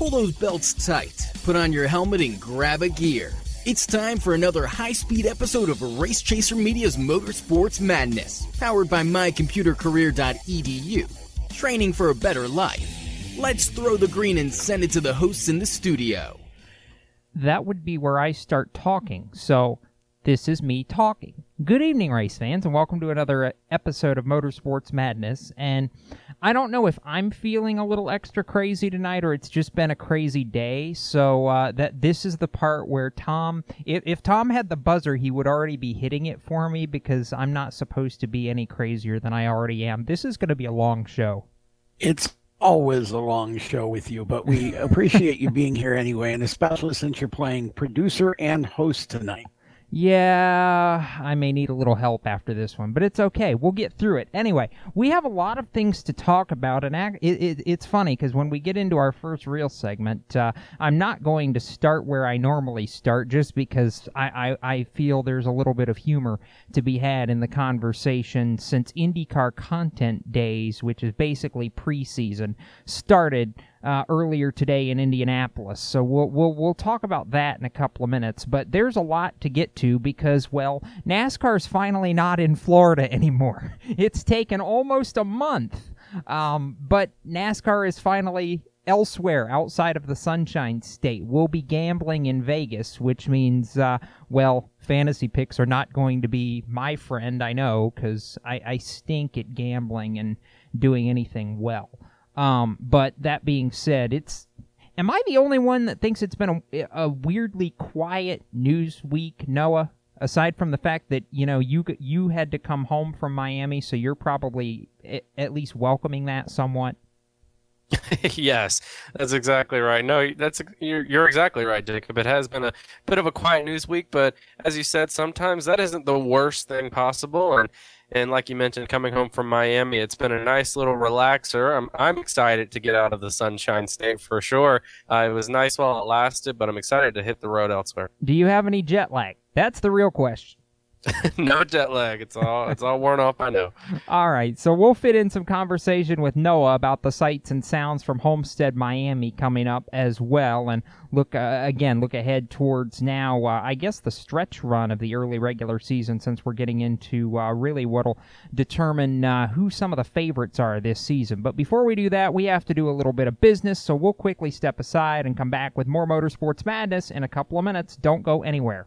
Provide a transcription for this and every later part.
Pull those belts tight, put on your helmet, and grab a gear. It's time for another high-speed episode of Race Chaser Media's Motorsports Madness, powered by mycomputercareer.edu. Training for a better life. Let's throw the green and send it to the hosts in the studio. That would be where I start talking, so this is me talking. Good evening, race fans, and welcome to another episode of Motorsports Madness. And I don't know if I'm feeling a little extra crazy tonight or it's just been a crazy day, so that this is the part where Tom, if Tom had the buzzer, he would already be hitting it for me because I'm not supposed to be any crazier than I already am. This is going to be a long show. It's always a long show with you, but we appreciate you being here anyway, and especially since you're playing producer and host tonight. Yeah, I may need a little help after this one, but it's okay. We'll get through it. Anyway, we have a lot of things to talk about, and it's funny because when we get into our first real segment, I'm not going to start where I normally start just because I feel there's a little bit of humor to be had in the conversation since IndyCar Content Days, which is basically preseason, started earlier today in Indianapolis. So we'll talk about that in a couple of minutes, but there's a lot to get to because, well, NASCAR's finally not in Florida anymore. It's taken almost a month, but NASCAR is finally elsewhere outside of the Sunshine State. We'll be gambling in Vegas, which means, fantasy picks are not going to be my friend, I know, because I stink at gambling and doing anything well. But that being said, am I the only one that thinks it's been a weirdly quiet news week, Noah? Aside from the fact that, you know, you had to come home from Miami, so you're probably at least welcoming that somewhat. Yes, that's exactly right. No, you're exactly right, Jacob. It has been a bit of a quiet news week, but as you said, sometimes that isn't the worst thing possible, and like you mentioned, coming home from Miami, it's been a nice little relaxer. I'm excited to get out of the Sunshine State for sure. It was nice while it lasted, but I'm excited to hit the road elsewhere. Do you have any jet lag? That's the real question. No jet lag. It's all worn off, I know. All right, so we'll fit in some conversation with Noah about the sights and sounds from Homestead, Miami coming up as well. And look ahead towards now, I guess, the stretch run of the early regular season, since we're getting into really what will determine who some of the favorites are this season. But before we do that, we have to do a little bit of business, so we'll quickly step aside and come back with more Motorsports Madness in a couple of minutes. Don't go anywhere.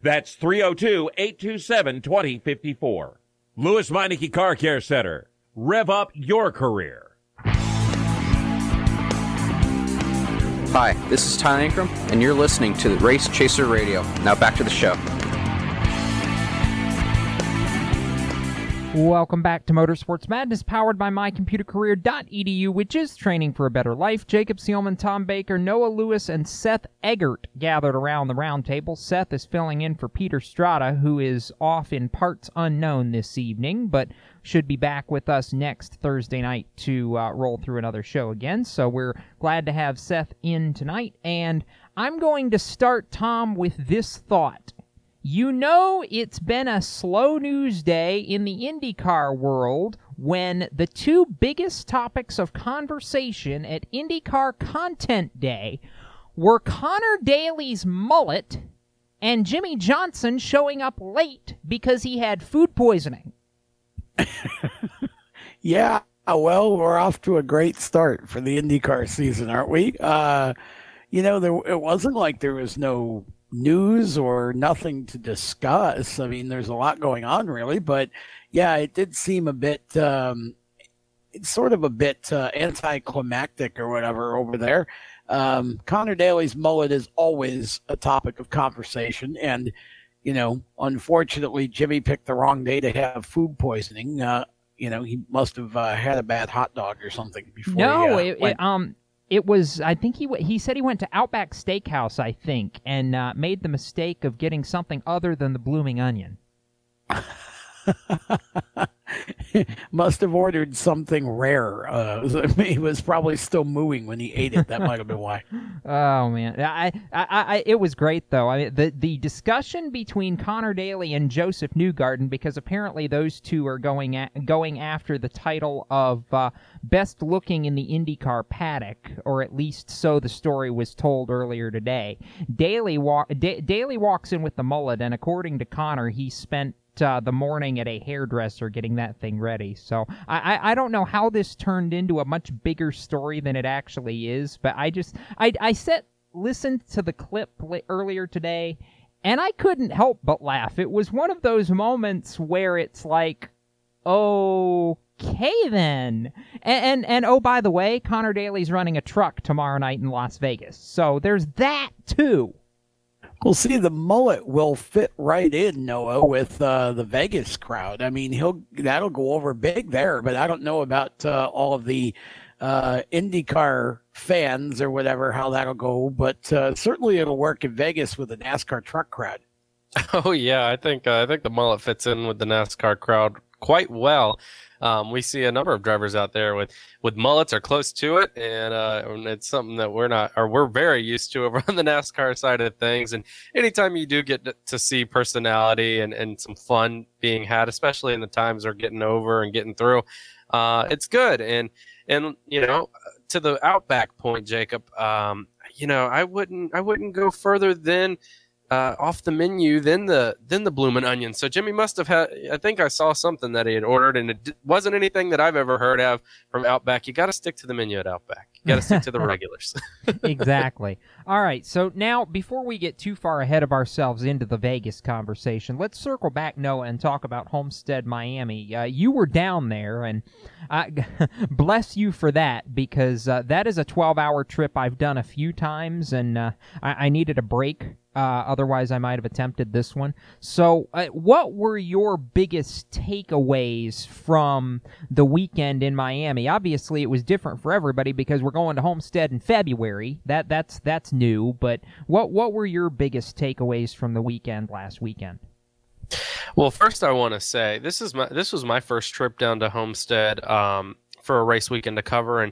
That's 302-827-2054. Lewis Meineke Car Care Center. Rev up your career. Hi, this is Ty Ankrum, and you're listening to Race Chaser Radio. Now back to the show. Welcome back to Motorsports Madness, powered by mycomputercareer.edu, which is training for a better life. Jacob Seelman, Tom Baker, Noah Lewis, and Seth Eggert gathered around the round table. Seth is filling in for Peter Strada, who is off in parts unknown this evening, but should be back with us next Thursday night to roll through another show again. So we're glad to have Seth in tonight. And I'm going to start, Tom, with this thought. You know it's been a slow news day in the IndyCar world when the two biggest topics of conversation at IndyCar Content Day were Connor Daly's mullet and Jimmy Johnson showing up late because he had food poisoning. Yeah, well, we're off to a great start for the IndyCar season, aren't we? It wasn't like there was no news or nothing to discuss. I mean, there's a lot going on, really. But, yeah, it did seem a bit anticlimactic or whatever over there. Connor Daly's mullet is always a topic of conversation, and unfortunately, Jimmy picked the wrong day to have food poisoning. He must have had a bad hot dog or something before. No, it was. I think he said he went to Outback Steakhouse, I think, and made the mistake of getting something other than the blooming onion. Must have ordered something rare. He was probably still mooing when he ate it. That might have been why. Oh man, it was great though. I mean, the discussion between Connor Daly and Joseph Newgarden, because apparently those two are going after the title of best looking in the IndyCar paddock, or at least so the story was told earlier today. Daly walks in with the mullet, and according to Connor, he spent the morning at a hairdresser getting that thing ready. So I don't know how this turned into a much bigger story than it actually is, but I listened to the clip earlier today, and I couldn't help but laugh. It was one of those moments where it's like, okay then. And oh, by the way, Connor Daly's running a truck tomorrow night in Las Vegas. So there's that too. Well, see, the mullet will fit right in, Noah, with the Vegas crowd. I mean, that'll go over big there, but I don't know about all of the IndyCar fans or whatever, how that'll go, but certainly it'll work in Vegas with the NASCAR truck crowd. Oh, yeah, I think the mullet fits in with the NASCAR crowd quite well. We see a number of drivers out there with mullets or close to it, and it's something that we're very used to over on the NASCAR side of things. And anytime you do get to see personality and some fun being had, especially in the times they're getting over and getting through, it's good. And to the Outback point, Jacob, I wouldn't go further than off the menu than the bloomin' onion. So Jimmy must have had, I think I saw something that he had ordered, and it wasn't anything that I've ever heard of from Outback. You got to stick to the menu at Outback. You got to stick to the regulars. Exactly. All right. So now, before we get too far ahead of ourselves into the Vegas conversation, let's circle back, Noah, and talk about Homestead, Miami. You were down there, and bless you for that, because that is a 12-hour trip I've done a few times, and I needed a break. Otherwise, I might have attempted this one. So what were your biggest takeaways from the weekend in Miami? Obviously, it was different for everybody because we're going to Homestead in February. That's new. But what were your biggest takeaways from the weekend last weekend? Well, first I want to say this was my first trip down to Homestead for a race weekend to cover,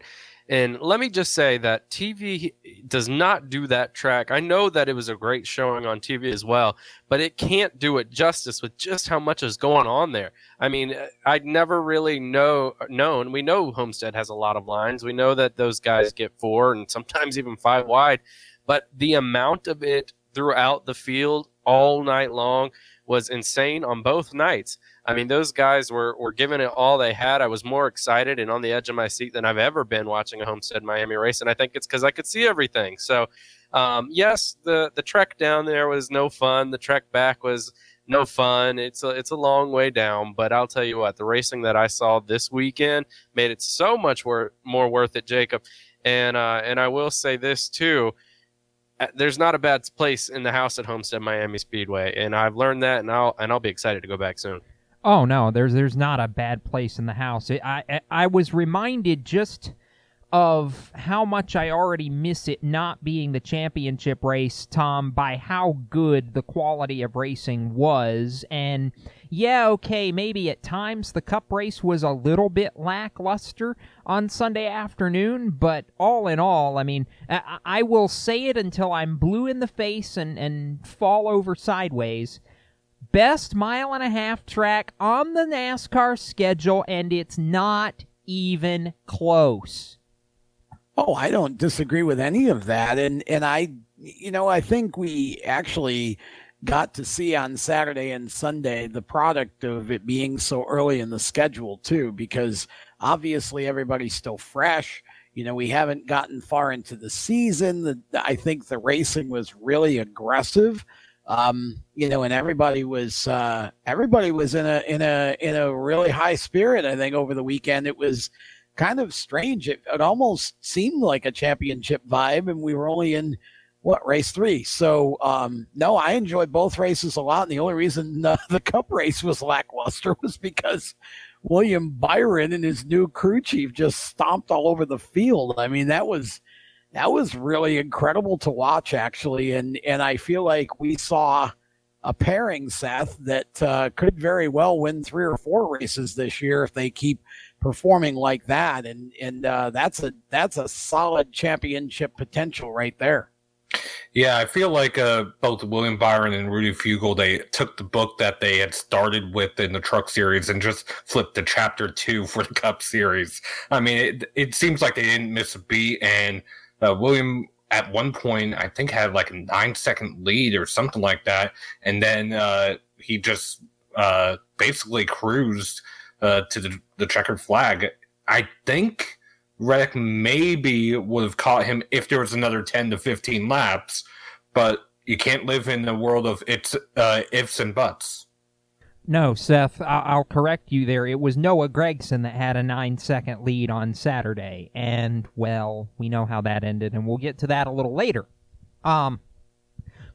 and let me just say that TV does not do that track. I know that it was a great showing on TV as well, but it can't do it justice with just how much is going on there. I mean, I'd never really known. We know Homestead has a lot of lines. We know that those guys get 4 and sometimes even 5 wide, but the amount of it throughout the field all night long was insane on both nights. I mean, those guys were giving it all they had. I was more excited and on the edge of my seat than I've ever been watching a Homestead Miami race, and I think it's because I could see everything. So, yes, the trek down there was no fun. The trek back was no fun. It's a long way down, but I'll tell you what, the racing that I saw this weekend made it so much more worth it, Jacob. And I will say this, too. There's not a bad place in the house at Homestead Miami Speedway, and I've learned that, and I'll be excited to go back soon. Oh no, there's not a bad place in the house. I was reminded just of how much I already miss it not being the championship race, Tom, by how good the quality of racing was. And yeah, okay, maybe at times the cup race was a little bit lackluster on Sunday afternoon, but all in all, I mean, I will say it until I'm blue in the face and fall over sideways. Best 1.5 mile track on the NASCAR schedule, and it's not even close. Oh, I don't disagree with any of that. And I, you know, I think we actually got to see on Saturday and Sunday the product of it being so early in the schedule, too, because obviously everybody's still fresh. You know, we haven't gotten far into the season. I think the racing was really aggressive. You know, and everybody was in a really high spirit. I think over the weekend it was kind of strange. It almost seemed like a championship vibe, and we were only in race 3. So no, I enjoyed both races a lot, and the only reason the cup race was lackluster was because William Byron and his new crew chief just stomped all over the field. I mean, that was really incredible to watch, actually, and I feel like we saw a pairing, Seth, that could very well win 3 or 4 races this year if they keep performing like that, and that's a solid championship potential right there. Yeah, I feel like both William Byron and Rudy Fugle, they took the book that they had started with in the Truck Series and just flipped to Chapter 2 for the Cup Series. I mean, it seems like they didn't miss a beat, and William at one point I think had like a 9-second lead or something like that, and then he just basically cruised to the checkered flag. I think Reddick maybe would have caught him if there was another 10 to 15 laps, but you can't live in the world of ifs and buts. No, Seth, I'll correct you there. It was Noah Gragson that had a 9-second lead on Saturday. And, well, we know how that ended, and we'll get to that a little later.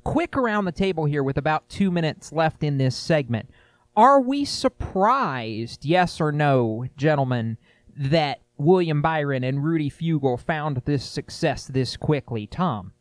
Quick around the table here with about 2 minutes left in this segment. Are we surprised, yes or no, gentlemen, that William Byron and Rudy Fugle found this success this quickly? Tom?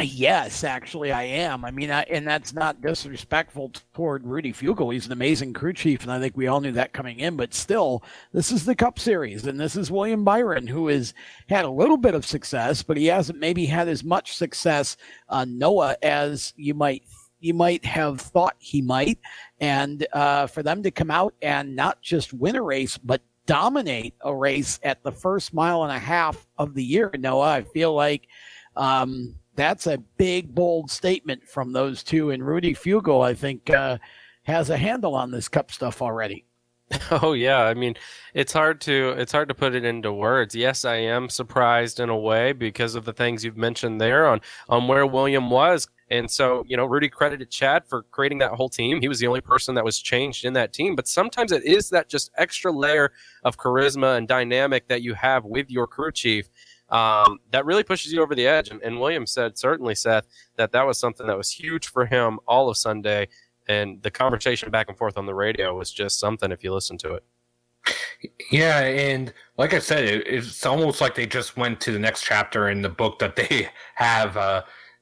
Yes, actually, I am. I mean, and that's not disrespectful toward Rudy Fugle. He's an amazing crew chief, and I think we all knew that coming in. But still, this is the Cup Series, and this is William Byron, who has had a little bit of success, but he hasn't maybe had as much success on Noah as you might have thought he might. And for them to come out and not just win a race, but dominate a race at the first 1.5 mile of the year, Noah, I feel like that's a big, bold statement from those two. And Rudy Fugle, I think, has a handle on this cup stuff already. Oh, yeah. I mean, it's hard to put it into words. Yes, I am surprised in a way because of the things you've mentioned there on where William was. And so, you know, Rudy credited Chad for creating that whole team. He was the only person that was changed in that team. But sometimes it is that just extra layer of charisma and dynamic that you have with your crew chief. That really pushes you over the edge. And William said, certainly, Seth, that was something that was huge for him all of Sunday. And the conversation back and forth on the radio was just something if you listen to it. Yeah, and like I said, it's almost like they just went to the next chapter in the book that they have.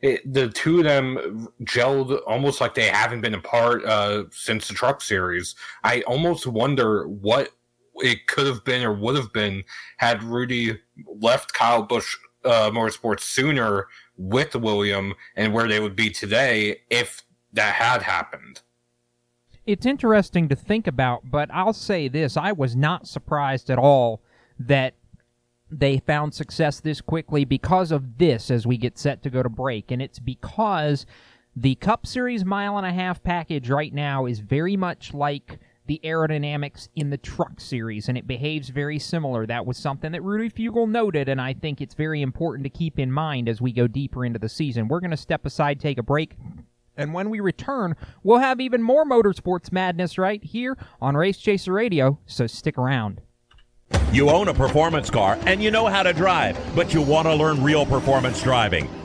The two of them gelled almost like they haven't been apart since the truck series. I almost wonder what it could have been or would have been had Rudy left Kyle Busch Motorsports sooner with William, and where they would be today if that had happened. It's interesting to think about, but I'll say this. I was not surprised at all that they found success this quickly because of this as we get set to go to break. And it's because the Cup Series mile-and-a-half package right now is very much like the aerodynamics in the truck series, and it behaves very similar. That was something that Rudy Fugel noted, and I think it's very important to keep in mind as we go deeper into the season. We're going to step aside, take a break, and when we return, we'll have even more motorsports madness right here on Race Chaser Radio, so stick around. You own a performance car and you know how to drive, but you want to learn real performance driving.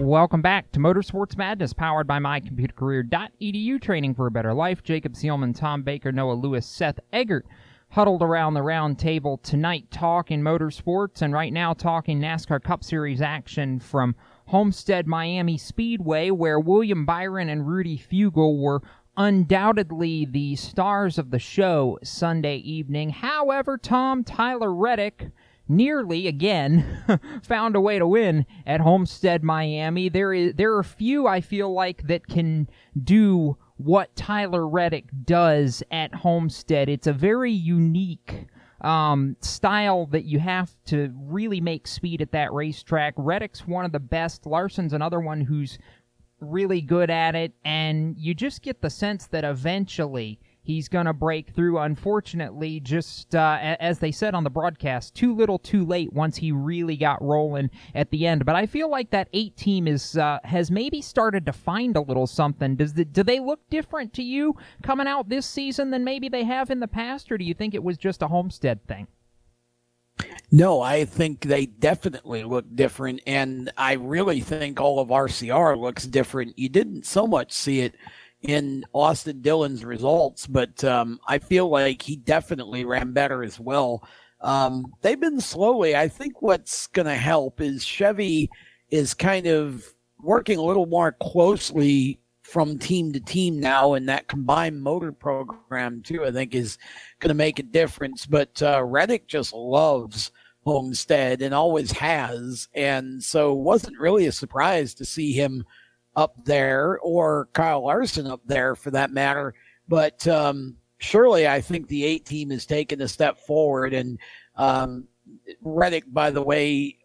Welcome back to Motorsports Madness, powered by mycomputercareer.edu, training for a better life. Jacob Seelman, Tom Baker, Noah Lewis, Seth Eggert, huddled around the round table tonight talking motorsports, and right now talking NASCAR Cup Series action from Homestead Miami Speedway, where William Byron and Rudy Fugel were undoubtedly the stars of the show Sunday evening. However, Tom, Tyler Reddick nearly, again, found a way to win at Homestead, Miami. There are few, I feel like, that can do what Tyler Reddick does at Homestead. It's a very unique style that you have to really make speed at that racetrack. Reddick's one of the best. Larson's another one who's really good at it, and you just get the sense that eventually he's going to break through. Unfortunately, just as they said on the broadcast, too little too late once he really got rolling at the end. But I feel like that 8 team is has maybe started to find a little something. Do they look different to you coming out this season than maybe they have in the past, or do you think it was just a Homestead thing? No, I think they definitely look different, and I really think all of RCR looks different. You didn't so much see it in Austin Dillon's results, but I feel like he definitely ran better as well. They've been slowly. I think what's going to help is Chevy is kind of working a little more closely from team to team now, and that combined motor program too, I think, is going to make a difference. But Reddick just loves Homestead and always has, and so wasn't really a surprise to see him up there, or Kyle Larson up there for that matter. But surely I think the 8 team has taken a step forward, and Reddick, by the way,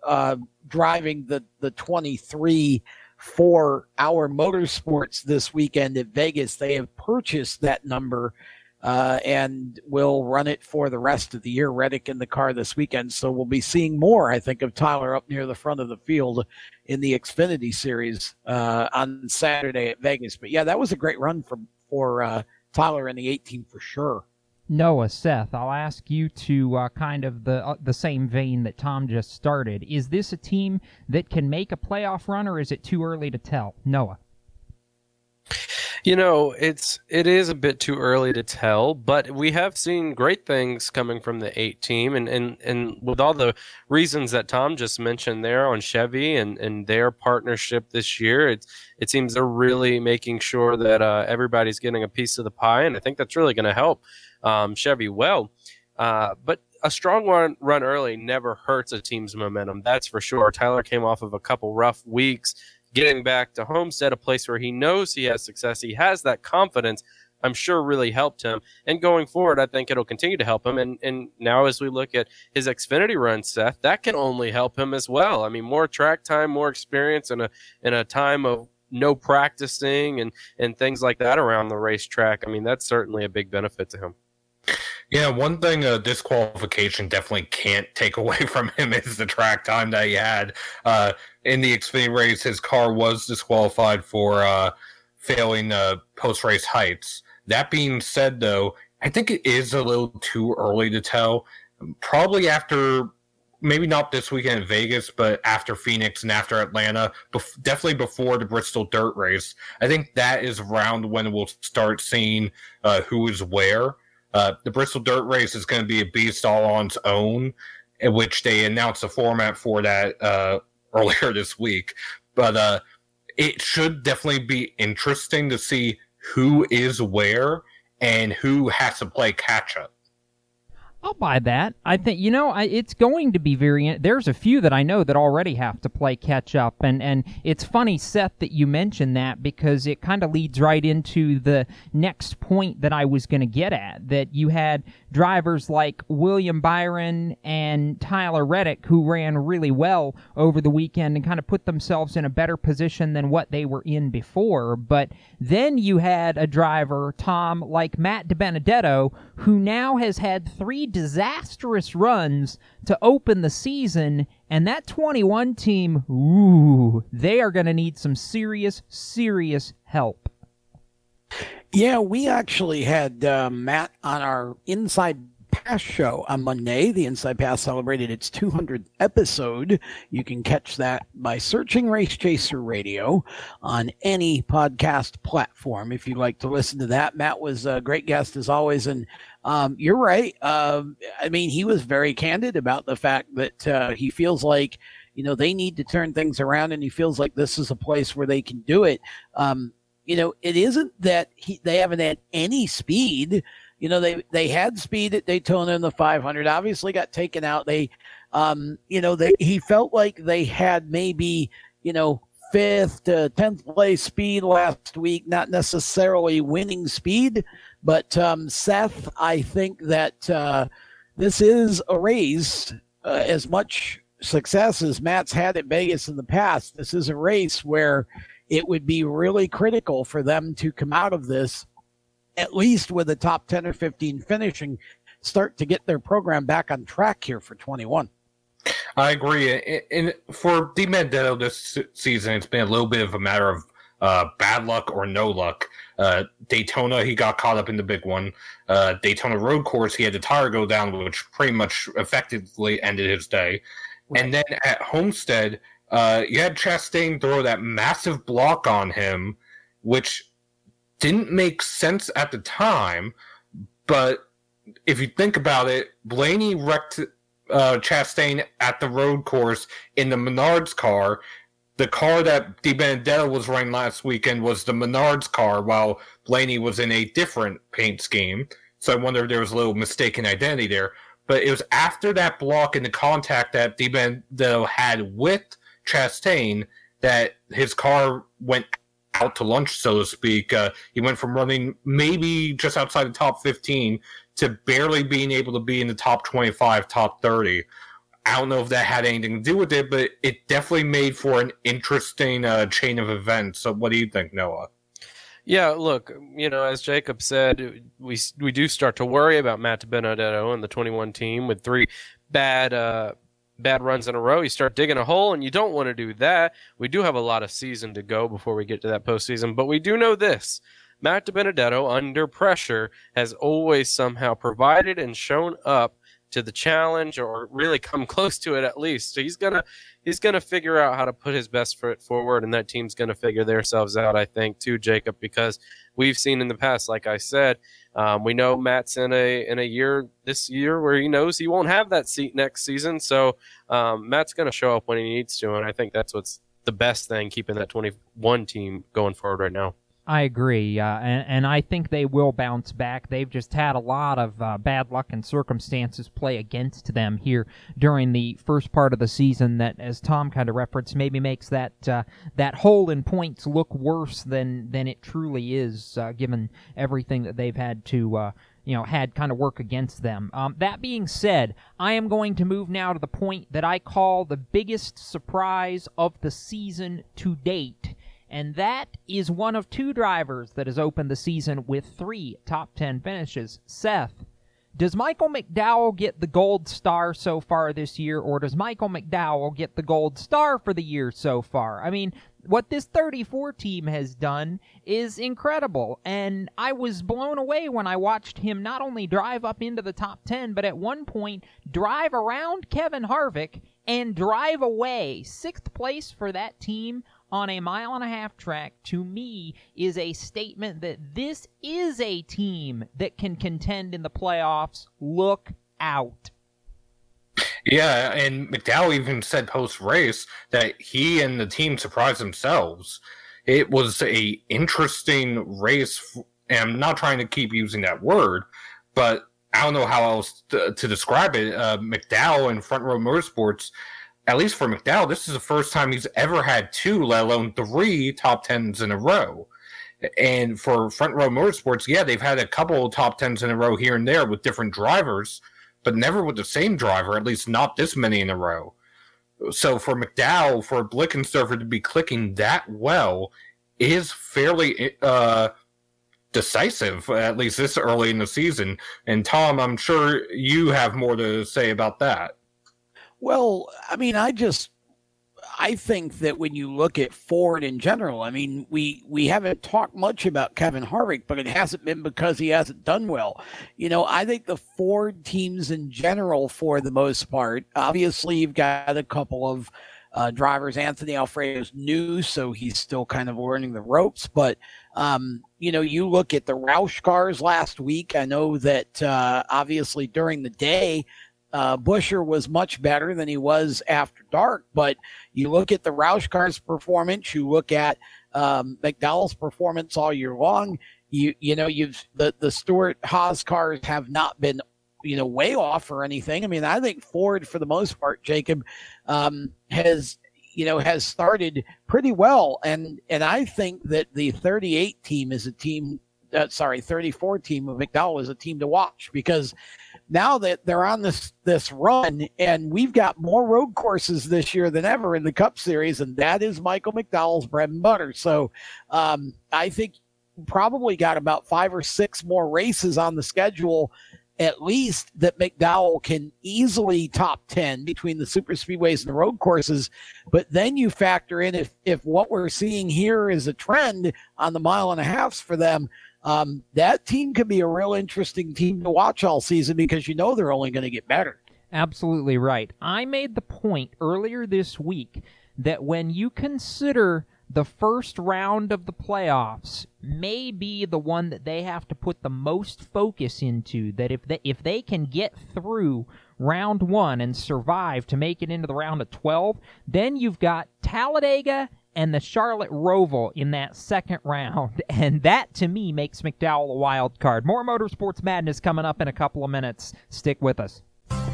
driving the 23 for our motorsports this weekend at Vegas. They have purchased that number and will run it for the rest of the year. Reddick in the car this weekend. So we'll be seeing more, I think, of Tyler up near the front of the field in the Xfinity Series on Saturday at Vegas. But yeah, that was a great run for Tyler and the 18 for sure. Noah, Seth, I'll ask you to kind of the same vein that Tom just started. Is this a team that can make a playoff run, or is it too early to tell? Noah. You know, it is a bit too early to tell, but we have seen great things coming from the 8 team, and with all the reasons that Tom just mentioned there on Chevy and their partnership this year, it seems they're really making sure that everybody's getting a piece of the pie, and I think that's really going to help Chevy well. But a strong run early never hurts a team's momentum. That's for sure. Tyler came off of a couple rough weeks, getting back to Homestead, a place where he knows he has success. He has that confidence, I'm sure, really helped him. And going forward, I think it'll continue to help him. And now as we look at his Xfinity run, Seth, that can only help him as well. I mean, more track time, more experience in a time of no practicing and things like that around the racetrack. I mean, that's certainly a big benefit to him. Yeah, one thing a disqualification definitely can't take away from him is the track time that he had. In the Xfinity race, his car was disqualified for failing post-race heights. That being said, though, I think it is a little too early to tell. Probably after, maybe not this weekend in Vegas, but after Phoenix and after Atlanta, definitely before the Bristol Dirt Race. I think that is around when we'll start seeing who is where. The Bristol Dirt Race is going to be a beast all on its own, in which they announced the format for that earlier this week. But it should definitely be interesting to see who is where and who has to play catch-up. I'll buy that. I think, you know, it's going to be very... There's a few that I know that already have to play catch-up, and it's funny, Seth, that you mentioned that, because it kind of leads right into the next point that I was going to get at, that you had drivers like William Byron and Tyler Reddick who ran really well over the weekend and kind of put themselves in a better position than what they were in before. But then you had a driver, Tom, like Matt DiBenedetto, who now has had 3 disastrous runs to open the season, and that 21 team, ooh, they are going to need some serious, serious help. Yeah, we actually had Matt on our Inside Pass show on Monday. The Inside Pass celebrated its 200th episode. You can catch that by searching Race Chaser Radio on any podcast platform if you'd like to listen to that. Matt was a great guest as always, and you're right. I mean, he was very candid about the fact that he feels like, you know, they need to turn things around, and he feels like this is a place where they can do it. You know, it isn't that they haven't had any speed. You know, they had speed at Daytona in the 500, obviously got taken out. They, you know, he felt like they had maybe, you know, 5th to 10th place speed last week, not necessarily winning speed. But, Seth, I think that this is a race, as much success as Matt's had at Vegas in the past. This is a race where it would be really critical for them to come out of this at least with a top 10 or 15 finishing, start to get their program back on track here for 21. I agree. And for DeMendetto this season, it's been a little bit of a matter of bad luck or no luck. Daytona, he got caught up in the big one. Daytona road course, he had the tire go down, which pretty much effectively ended his day. Right. And then at Homestead, you had Chastain throw that massive block on him, which didn't make sense at the time. But if you think about it, Blaney wrecked Chastain at the road course in the Menards car. The car that DiBenedetto was running last weekend was the Menards car, while Blaney was in a different paint scheme. So I wonder if there was a little mistaken identity there. But it was after that block and the contact that DiBenedetto had with Chastain that his car went out to lunch, so to speak. He went from running maybe just outside the top 15 to barely being able to be in the top 25, top 30. I don't know if that had anything to do with it, but it definitely made for an interesting chain of events. So what do you think, Noah? Yeah, look, you know, as Jacob said, we do start to worry about Matt DiBenedetto and the 21 team with three bad runs in a row. You start digging a hole, and you don't want to do that. We do have a lot of season to go before we get to that postseason, but we do know this. Matt DiBenedetto, under pressure, has always somehow provided and shown up to the challenge, or really come close to it at least. So he's gonna figure out how to put his best foot forward, and that team's gonna figure themselves out, I think, too, Jacob, because we've seen in the past, like I said, we know Matt's in a year this year where he knows he won't have that seat next season. So Matt's gonna show up when he needs to, and I think that's what's the best thing keeping that 21 team going forward right now. I agree, and I think they will bounce back. They've just had a lot of bad luck and circumstances play against them here during the first part of the season that, as Tom kind of referenced, maybe makes that hole in points look worse than it truly is, given everything that they've had to had kind of work against them. That being said, I am going to move now to the point that I call the biggest surprise of the season to date. And that is one of two drivers that has opened the season with three top 10 finishes. Seth, does Michael McDowell get the gold star so far this year, or does Michael McDowell get the gold star for the year so far? I mean, what this 34 team has done is incredible, and I was blown away when I watched him not only drive up into the top 10, but at one point drive around Kevin Harvick and drive away. Sixth place for that team on a mile-and-a-half track, to me, is a statement that this is a team that can contend in the playoffs. Look out. Yeah, and McDowell even said post-race that he and the team surprised themselves. It was an interesting race, and I'm not trying to keep using that word, but I don't know how else to describe it. McDowell and Front Row Motorsports, at least for McDowell, this is the first time he's ever had two, let alone three, top tens in a row. And for Front Row Motorsports, yeah, they've had a couple of top tens in a row here and there with different drivers, but never with the same driver, at least not this many in a row. So for McDowell, for Blickenstafer to be clicking that well is fairly decisive, at least this early in the season. And Tom, I'm sure you have more to say about that. Well, I mean, I think that when you look at Ford in general, I mean, we haven't talked much about Kevin Harvick, but it hasn't been because he hasn't done well. You know, I think the Ford teams in general, for the most part, obviously you've got a couple of drivers. Anthony Alfredo's new, so he's still kind of learning the ropes. But, you know, you look at the Roush cars last week. I know that obviously during the day, Buescher was much better than he was after dark, but you look at the Roush car's performance, you look at McDowell's performance all year long. You know, the Stewart Haas cars have not been, you know, way off or anything. I mean, I think Ford, for the most part, Jacob, has started pretty well, and I think that the 38 team is a team. 34 team of McDowell is a team to watch because now that they're on this run, and we've got more road courses this year than ever in the Cup Series, and that is Michael McDowell's bread and butter. So I think probably got about 5 or 6 more races on the schedule at least that McDowell can easily top 10 between the super speedways and the road courses. But then you factor in if what we're seeing here is a trend on the 1.5 miles for them, that team could be a real interesting team to watch all season because you know they're only going to get better. Absolutely right. I made the point earlier this week that when you consider the first round of the playoffs may be the one that they have to put the most focus into, that if they can get through round 1 and survive to make it into the round of 12, then you've got Talladega and the Charlotte Roval in that second round, and that, to me, makes McDowell a wild card. More Motorsports Madness coming up in a couple of minutes. Stick with us.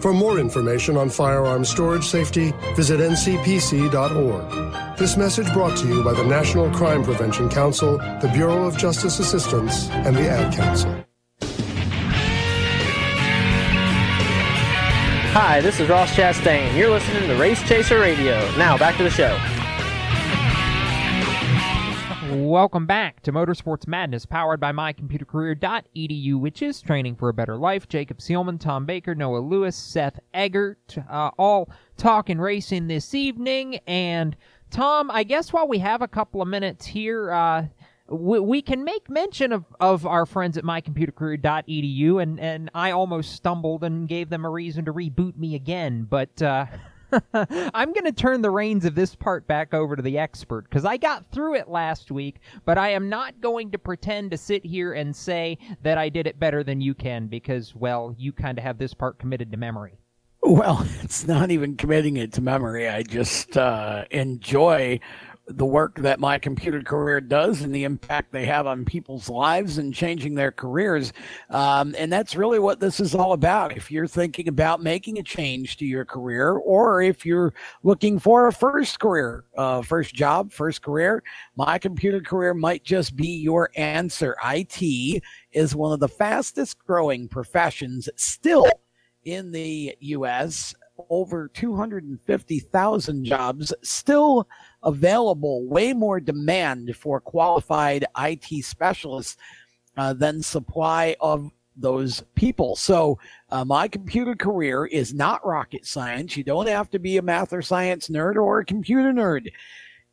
For more information on firearm storage safety, visit ncpc.org. This message brought to you by the National Crime Prevention Council, the Bureau of Justice Assistance, and the Ad Council. Hi, this is Ross Chastain. You're listening to Race Chaser Radio. Now, back to the show. Welcome back to Motorsports Madness, powered by mycomputercareer.edu, which is training for a better life. Jacob Seelman, Tom Baker, Noah Lewis, Seth Eggert, all talking racing this evening. And, Tom, I guess while we have a couple of minutes here, we can make mention of our friends at mycomputercareer.edu, and I almost stumbled and gave them a reason to reboot me again, but... I'm going to turn the reins of this part back over to the expert, because I got through it last week, but I am not going to pretend to sit here and say that I did it better than you can, because, well, you kind of have this part committed to memory. Well, it's not even committing it to memory. I just enjoy the work that my computer career does and the impact they have on people's lives and changing their careers. And that's really what this is all about. If you're thinking about making a change to your career, or if you're looking for a first career, first job, first career, my computer career might just be your answer. IT is one of the fastest growing professions still in the U.S., over 250,000 jobs still available, way more demand for qualified IT specialists than supply of those people. So my computer career is not rocket science. You don't have to be a math or science nerd or a computer nerd.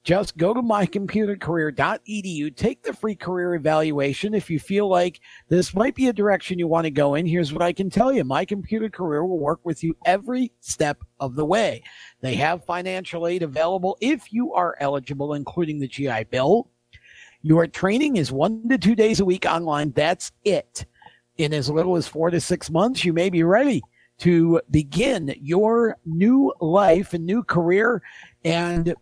Just go to mycomputercareer.edu, take the free career evaluation. If you feel like this might be a direction you want to go in, here's what I can tell you. My Computer Career will work with you every step of the way. They have financial aid available if you are eligible, including the GI Bill. Your training is 1 to 2 days a week online. That's it. In as little as 4 to 6 months, you may be ready to begin your new life and new career, and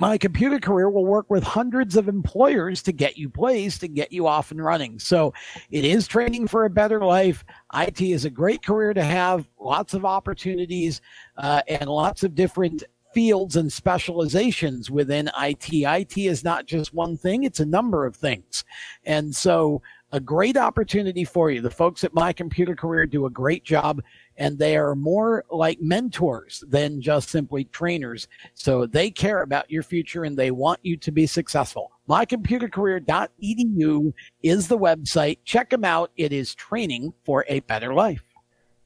my computer career will work with hundreds of employers to get you placed and get you off and running. So it is training for a better life. IT is a great career to have, lots of opportunities and lots of different fields and specializations within IT. IT is not just one thing, it's a number of things. And so a great opportunity for you. The folks at My Computer Career do a great job, and they are more like mentors than just simply trainers. So they care about your future and they want you to be successful. mycomputercareer.edu is the website. Check them out. It is training for a better life.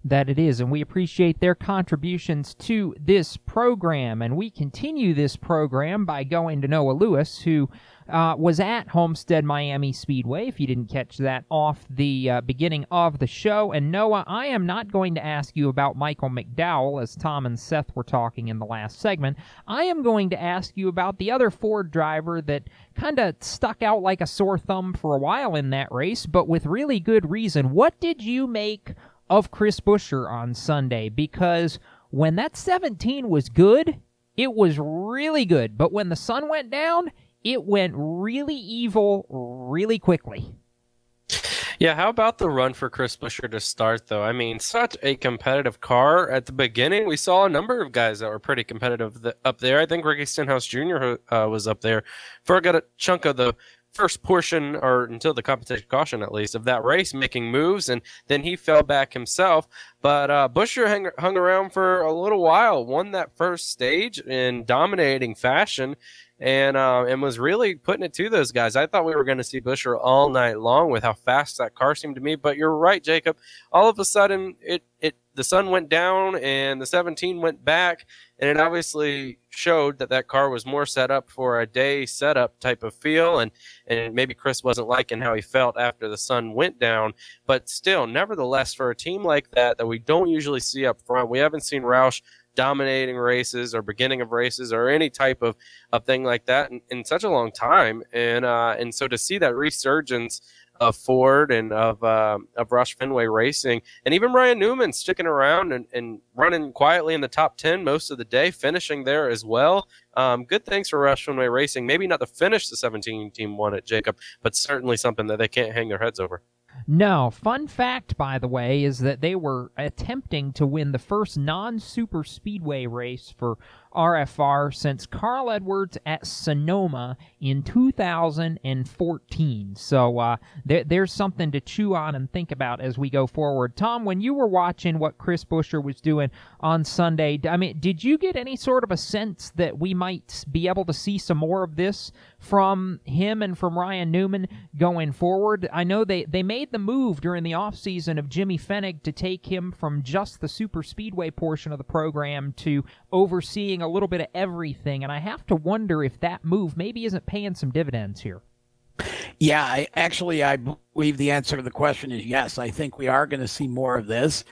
That it is, and we appreciate their contributions to this program. And we continue this program by going to Noah Lewis, who was at Homestead Miami Speedway, if you didn't catch that off the beginning of the show. And Noah, I am not going to ask you about Michael McDowell, as Tom and Seth were talking in the last segment. I am going to ask you about the other Ford driver that kind of stuck out like a sore thumb for a while in that race, but with really good reason. What did you make of Chris Buescher on Sunday? Because when that 17 was good, it was really good. But when the sun went down, it went really evil really quickly. Yeah, how about the run for Chris Buescher to start, though? I mean, such a competitive car. At the beginning, we saw a number of guys that were pretty competitive up there. I think Ricky Stenhouse Jr. Was up there for a chunk of the first portion, or until the competition caution at least, of that race, making moves, and then he fell back himself. But Buescher hung around for a little while, won that first stage in dominating fashion, and was really putting it to those guys. I thought we were going to see Buescher all night long with how fast that car seemed to me. But you're right, Jacob. All of a sudden, the sun went down and the 17 went back, and it obviously showed that car was more set up for a day setup type of feel, and maybe Chris wasn't liking how he felt after the sun went down. But still, nevertheless, for a team like that we don't usually see up front, we haven't seen Roush dominating races or beginning of races or any type of thing like that in such a long time, and so to see that resurgence of Ford and of Roush Fenway Racing, and even Ryan Newman sticking around and running quietly in the top 10 most of the day, finishing there as well. Good things for Roush Fenway Racing. Maybe not to finish the 17 team won it, Jacob, but certainly something that they can't hang their heads over. No, fun fact, by the way, is that they were attempting to win the first non-super speedway race for RFR since Carl Edwards at Sonoma in 2014. So there's something to chew on and think about as we go forward. Tom, when you were watching what Chris Buescher was doing on Sunday, I mean, did you get any sort of a sense that we might be able to see some more of this from him and from Ryan Newman going forward? I know they made the move during the offseason of Jimmy Fenech to take him from just the super speedway portion of the program to overseeing a little bit of everything, and I have to wonder if that move maybe isn't paying some dividends here. Yeah, I believe the answer to the question is yes. I think we are going to see more of this,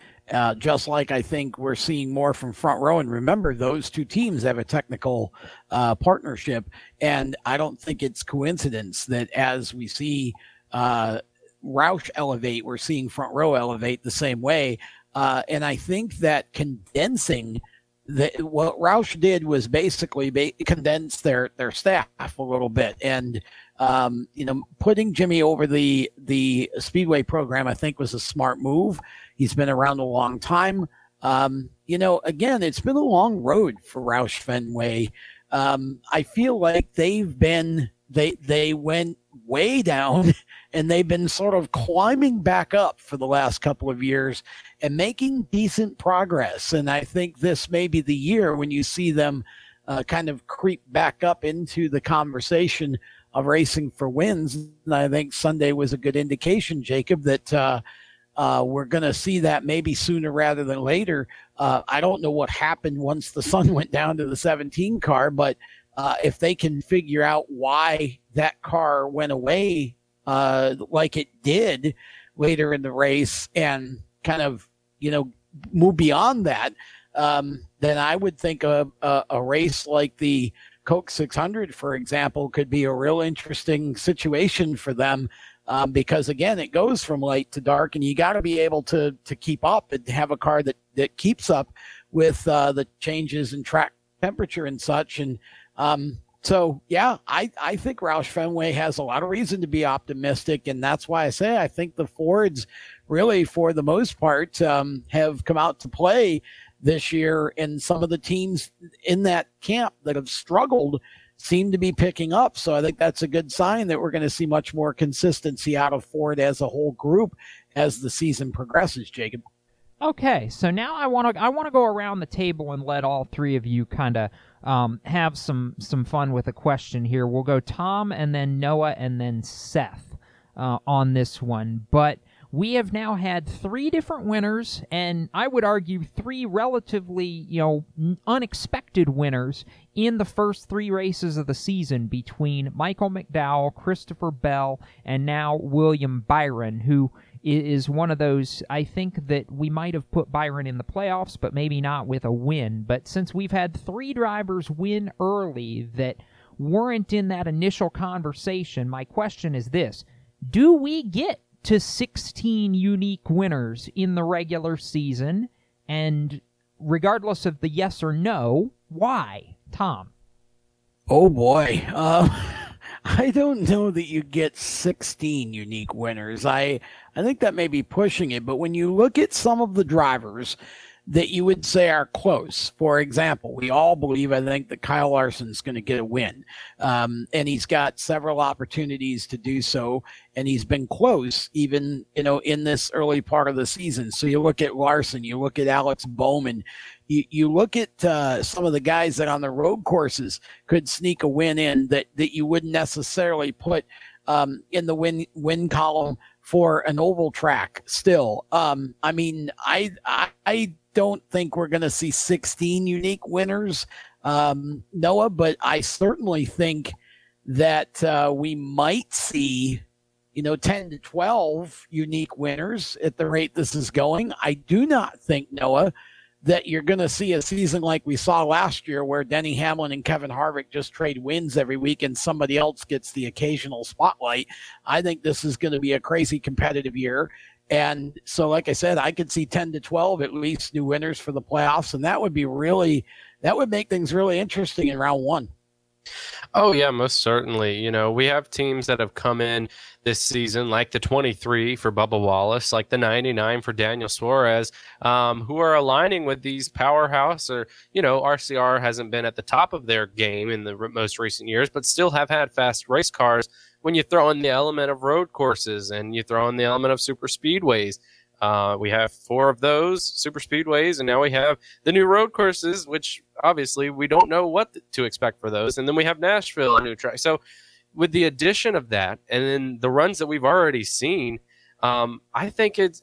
just like I think we're seeing more from Front Row. And remember, those two teams have a technical partnership, and I don't think it's coincidence that as we see Roush elevate, we're seeing Front Row elevate the same way. And I think that condensing what Roush did was basically condense their staff a little bit, and putting Jimmy over the Speedway program, I think, was a smart move. He's been around a long time. Again, it's been a long road for Roush Fenway. I feel like they went way down and they've been sort of climbing back up for the last couple of years and making decent progress. And I think this may be the year when you see them kind of creep back up into the conversation of racing for wins. And I think Sunday was a good indication, Jacob, that we're going to see that maybe sooner rather than later. I don't know what happened once the sun went down to the 17 car, but if they can figure out why that car went away like it did later in the race and kind of, move beyond that, then I would think a race like the Coke 600, for example, could be a real interesting situation for them. Because again, it goes from light to dark, and you got to be able to keep up and have a car that keeps up with the changes in track temperature and such. And I think Roush Fenway has a lot of reason to be optimistic, and that's why I say I think the Fords really, for the most part, have come out to play this year, and some of the teams in that camp that have struggled seem to be picking up. So I think that's a good sign that we're going to see much more consistency out of Ford as a whole group as the season progresses, Jacob. Okay, so now I want to go around the table and let all three of you kind of have some fun with a question here. We'll go Tom and then Noah and then Seth on this one. But we have now had three different winners, and I would argue three relatively, unexpected winners in the first three races of the season between Michael McDowell, Christopher Bell, and now William Byron, who is one of those, I think that we might have put Byron in the playoffs, but maybe not with a win. But since we've had three drivers win early that weren't in that initial conversation, my question is this: do we get to 16 unique winners in the regular season? And regardless of the yes or no, why? Tom? Oh boy. I don't know that you get 16 unique winners. I think that may be pushing it, but when you look at some of the drivers that you would say are close, for example, we all believe, I think, that Kyle Larson's going to get a win. And he's got several opportunities to do so, and he's been close even, in this early part of the season. So you look at Larson, you look at Alex Bowman, you look at some of the guys that on the road courses could sneak a win in that you wouldn't necessarily put in the win column for an oval track still. I don't think we're going to see 16 unique winners, Noah, but I certainly think that we might see, 10 to 12 unique winners at the rate this is going. I do not think, Noah, that you're going to see a season like we saw last year where Denny Hamlin and Kevin Harvick just trade wins every week and somebody else gets the occasional spotlight. I think this is going to be a crazy competitive year. And so, like I said, I could see 10 to 12 at least new winners for the playoffs, and that would make things really interesting in round one. Oh, yeah, most certainly. We have teams that have come in this season, like the 23 for Bubba Wallace, like the 99 for Daniel Suarez, who are aligning with these powerhouse or, RCR hasn't been at the top of their game in the most recent years, but still have had fast race cars when you throw in the element of road courses and you throw in the element of super speedways. We have four of those super speedways, and now we have the new road courses, which obviously we don't know what to expect for those. And then we have Nashville, a new track. So with the addition of that and then the runs that we've already seen, I think it's,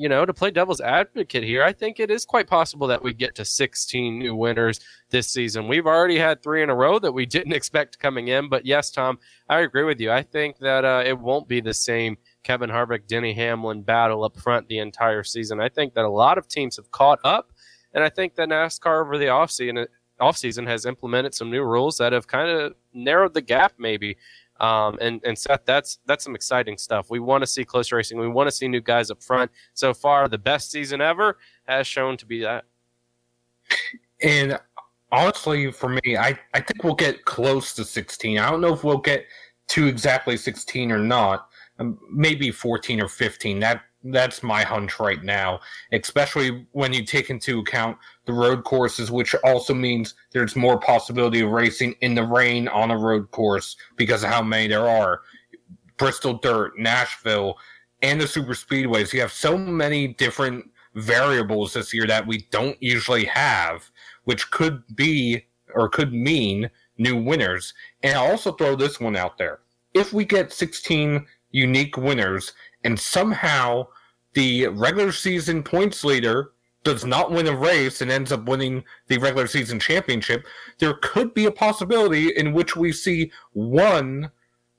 to play devil's advocate here, I think it is quite possible that we get to 16 new winners this season. We've already had three in a row that we didn't expect coming in. But yes, Tom, I agree with you. I think that it won't be the same Kevin Harvick, Denny Hamlin battle up front the entire season. I think that a lot of teams have caught up, and I think that NASCAR over the offseason has implemented some new rules that have kind of narrowed the gap maybe. And Seth, that's some exciting stuff. We want to see close racing. We want to see new guys up front. So far, the best season ever has shown to be that. And honestly, for me, I think we'll get close to 16. I don't know if we'll get to exactly 16 or not. Maybe 14 or 15. That's my hunch right now, especially when you take into account the road courses, which also means there's more possibility of racing in the rain on a road course because of how many there are. Bristol Dirt, Nashville, and the super speedways. You have so many different variables this year that we don't usually have, which could be or could mean new winners. And I'll also throw this one out there. If we get 16 unique winners, and somehow the regular season points leader does not win a race and ends up winning the regular season championship, there could be a possibility in which we see one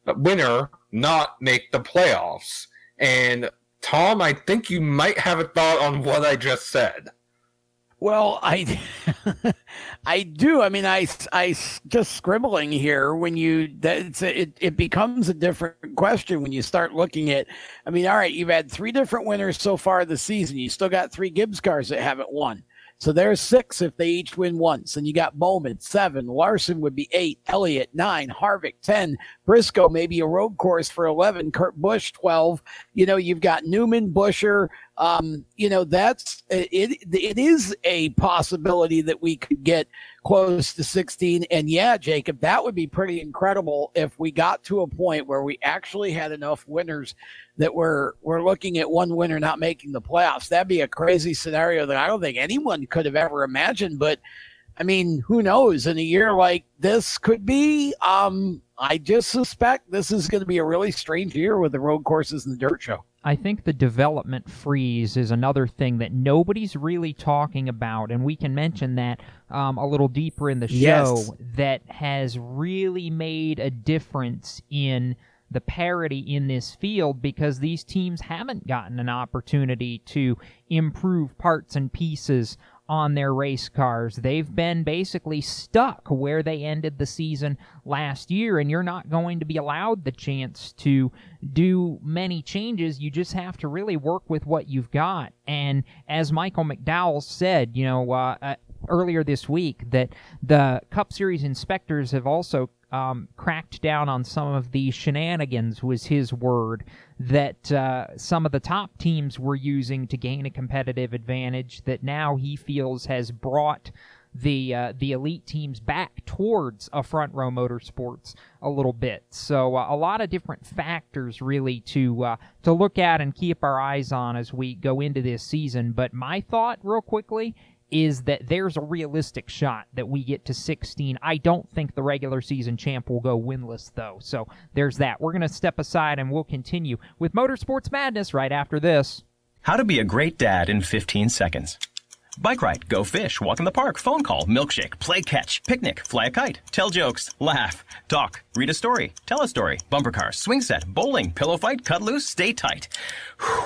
winner not make the playoffs. And, Tom, I think you might have a thought on what I just said. Well, I do. I mean, I just scribbling here when it becomes a different question when you start looking at, I mean, all right, you've had three different winners so far this season. You still got three Gibbs cars that haven't won. So there's six if they each win once. And you got Bowman, 7. Larson would be 8. Elliott, 9. Harvick, 10. Briscoe, maybe a road course for 11. Kurt Busch, 12. You know, you've got Newman, Buescher. That's it. It is a possibility that we could get close to 16. And yeah, Jacob, that would be pretty incredible if we got to a point where we actually had enough winners that we're looking at one winner not making the playoffs. That'd be a crazy scenario that I don't think anyone could have ever imagined. But I mean, who knows? In a year like this could be. I just suspect this is going to be a really strange year with the road courses and the dirt show. I think the development freeze is another thing that nobody's really talking about, and we can mention that a little deeper in the show. Yes. That has really made a difference in the parity in this field because these teams haven't gotten an opportunity to improve parts and pieces on their race cars. They've been basically stuck where they ended the season last year, and you're not going to be allowed the chance to do many changes. You just have to really work with what you've got. And as Michael McDowell said, earlier this week, that the Cup Series inspectors have also cracked down on some of the shenanigans, was his word, that some of the top teams were using to gain a competitive advantage that now he feels has brought the elite teams back towards a front row motorsports a little bit. So a lot of different factors really to look at and keep our eyes on as we go into this season. But my thought real quickly is that there's a realistic shot that we get to 16. I don't think the regular season champ will go winless, though. So there's that. We're going to step aside, and we'll continue with Motorsports Madness right after this. How to be a great dad in 15 seconds. Bike ride, go fish, walk in the park, phone call, milkshake, play catch, picnic, fly a kite, tell jokes, laugh, talk, read a story, tell a story, bumper car, swing set, bowling, pillow fight, cut loose, stay tight. Whew.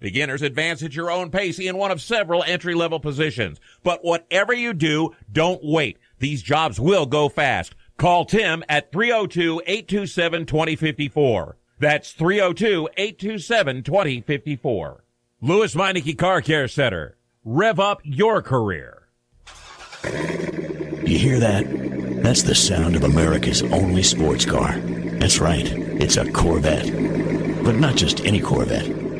Beginners advance at your own pace in one of several entry-level positions. But whatever you do, don't wait. These jobs will go fast. Call Tim at 302-827-2054. That's 302-827-2054. Lewis Meineke Car Care Center. Rev up your career. You hear that? That's the sound of America's only sports car. That's right, it's a Corvette. But not just any Corvette.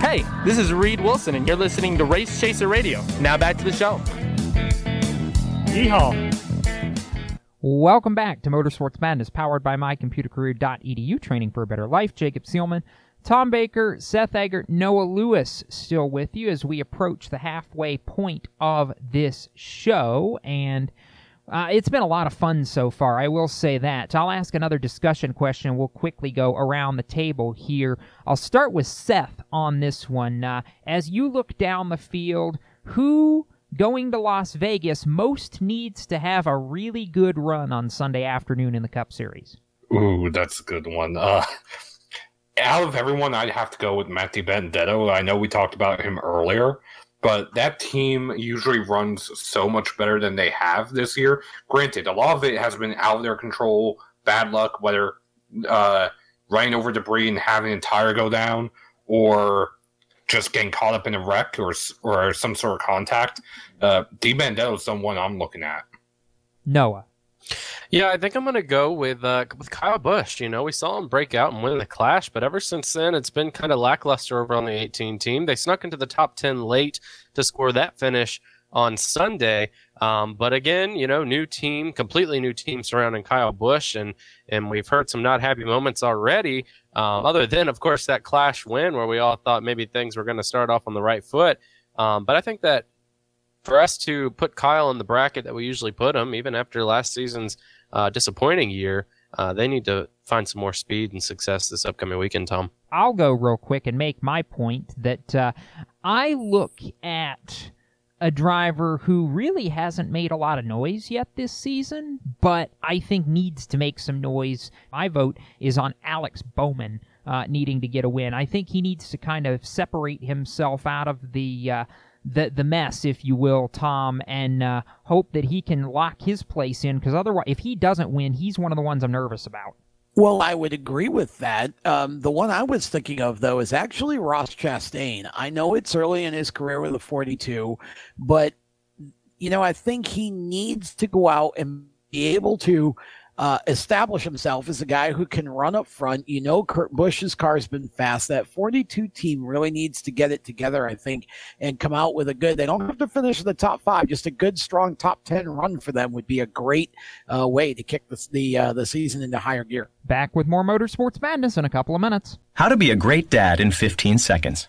Hey, this is Reed Wilson, and you're listening to Race Chaser Radio. Now back to the show. Yeehaw. Welcome back to Motorsports Madness, powered by mycomputercareer.edu, training for a better life. Jacob Seelman, Tom Baker, Seth Eggert, Noah Lewis still with you as we approach the halfway point of this show, and it's been a lot of fun so far, I will say that. I'll ask another discussion question. We'll quickly go around the table here. I'll start with Seth on this one. As you look down the field, who going to Las Vegas most needs to have a really good run on Sunday afternoon in the Cup Series? Ooh, that's a good one. Out of everyone, I'd have to go with Matthew Benedetto. I know we talked about him earlier, but that team usually runs so much better than they have this year. Granted, a lot of it has been out of their control, bad luck, whether running over debris and having a tire go down, or just getting caught up in a wreck or some sort of contact. D. Benedetto is someone I'm looking at. Noah. Yeah, I think I'm going to go with Kyle Busch. You know, we saw him break out and win the Clash, but ever since then, it's been kind of lackluster over on the 18 team. They snuck into the top 10 late to score that finish on Sunday. But again, you know, new team, completely new team surrounding Kyle Busch, and we've heard some not happy moments already. Other than, of course, that Clash win where we all thought maybe things were going to start off on the right foot. But I think that for us to put Kyle in the bracket that we usually put him, even after last season's disappointing year, they need to find some more speed and success this upcoming weekend, Tom. I'll go real quick and make my point that I look at a driver who really hasn't made a lot of noise yet this season, but I think needs to make some noise. My vote is on Alex Bowman needing to get a win. I think he needs to kind of separate himself out of the mess, if you will, Tom, and hope that he can lock his place in, because otherwise, if he doesn't win, he's one of the ones I'm nervous about. Well, I would agree with that. The one I was thinking of, though, is actually Ross Chastain. I know it's early in his career with a 42, but, you know, I think he needs to go out and be able to establish himself as a guy who can run up front. You know, Kurt Busch's car's been fast. That 42 team really needs to get it together, I think, and come out with a good, they don't have to finish in the top 5, just a good, strong top 10 run for them would be a great way to kick the season into higher gear. Back with more Motorsports Madness in a couple of minutes. How to be a great dad in 15 seconds.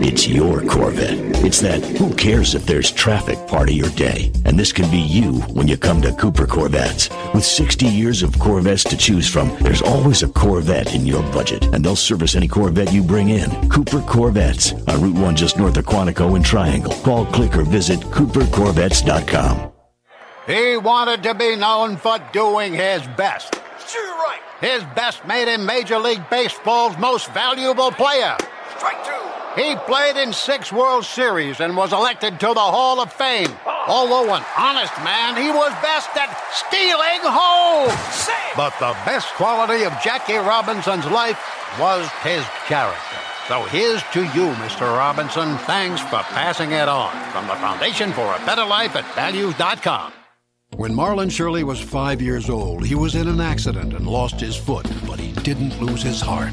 It's your Corvette. It's that who cares if there's traffic part of your day. And this can be you when you come to Cooper Corvettes. With 60 years of Corvettes to choose from, there's always a Corvette in your budget. And they'll service any Corvette you bring in. Cooper Corvettes. On Route 1 just north of Quantico and Triangle. Call, click, or visit CooperCorvettes.com. He wanted to be known for doing his best. Sure right. His best made him Major League Baseball's most valuable player. Strike two. He played in 6 World Series and was elected to the Hall of Fame. Oh. Although an honest man, he was best at stealing home. Save. But the best quality of Jackie Robinson's life was his character. So here's to you, Mr. Robinson. Thanks for passing it on. From the Foundation for a Better Life at values.com. When Marlon Shirley was 5 years old, he was in an accident and lost his foot, but he didn't lose his heart.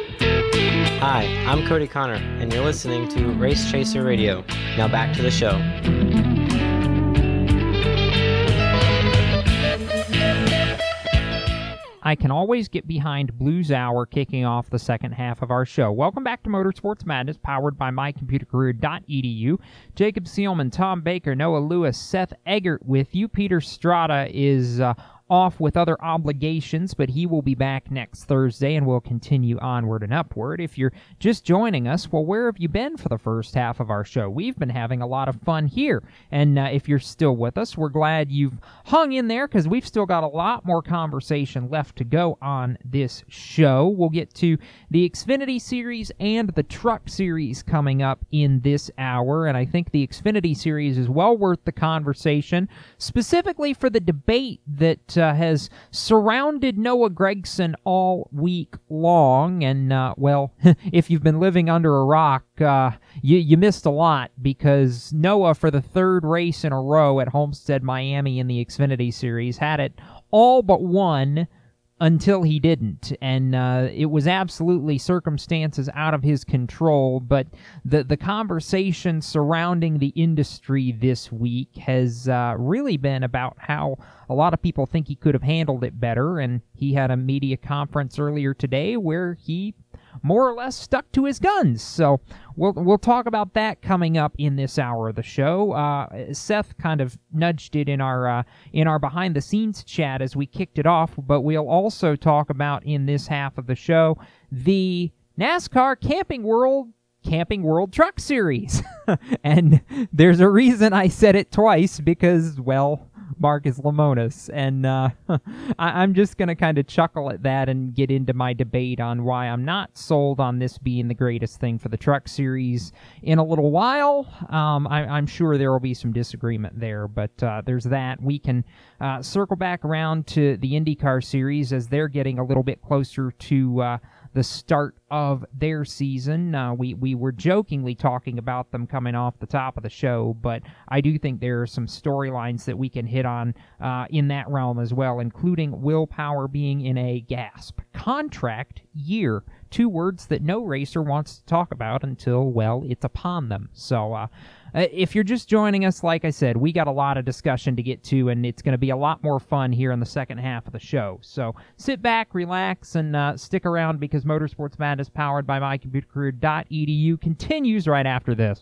Hi, I'm Cody Connor, and you're listening to Race Chaser Radio. Now back to the show. I can always get behind Blues Hour kicking off the second half of our show. Welcome back to Motorsports Madness, powered by mycomputercareer.edu. Jacob Seelman, Tom Baker, Noah Lewis, Seth Eggert with you. Peter Strada is off with other obligations, but he will be back next Thursday and will continue onward and upward. If you're just joining us, well, where have you been for the first half of our show? We've been having a lot of fun here, and if you're still with us, we're glad you've hung in there because we've still got a lot more conversation left to go on this show. We'll get to the Xfinity Series and the Truck Series coming up in this hour, and I think the Xfinity Series is well worth the conversation, specifically for the debate that has surrounded Noah Gragson all week long, and well, if you've been living under a rock, you missed a lot, because Noah, for the third race in a row at Homestead Miami in the Xfinity Series, had it all but won until he didn't, and it was absolutely circumstances out of his control. But the conversation surrounding the industry this week has really been about how a lot of people think he could have handled it better, and he had a media conference earlier today where he more or less stuck to his guns. So we'll talk about that coming up in this hour of the show. Seth kind of nudged it in our behind the scenes chat as we kicked it off, but we'll also talk about in this half of the show the NASCAR Camping World Truck Series. And there's a reason I said it twice, because, well, Marcus Lemonis, and I'm just going to kind of chuckle at that and get into my debate on why I'm not sold on this being the greatest thing for the Truck Series in a little while. I'm sure there will be some disagreement there, but there's that. We can circle back around to the IndyCar Series as they're getting a little bit closer to the start of their season. We were jokingly talking about them coming off the top of the show, but I do think there are some storylines that we can hit on in that realm as well, including Will Power being in a gasp contract year. Two words that no racer wants to talk about until, well, it's upon them. So, if you're just joining us, like I said, we got a lot of discussion to get to, and it's going to be a lot more fun here in the second half of the show. So sit back, relax, and stick around, because Motorsports Madness, powered by mycomputercareer.edu, continues right after this.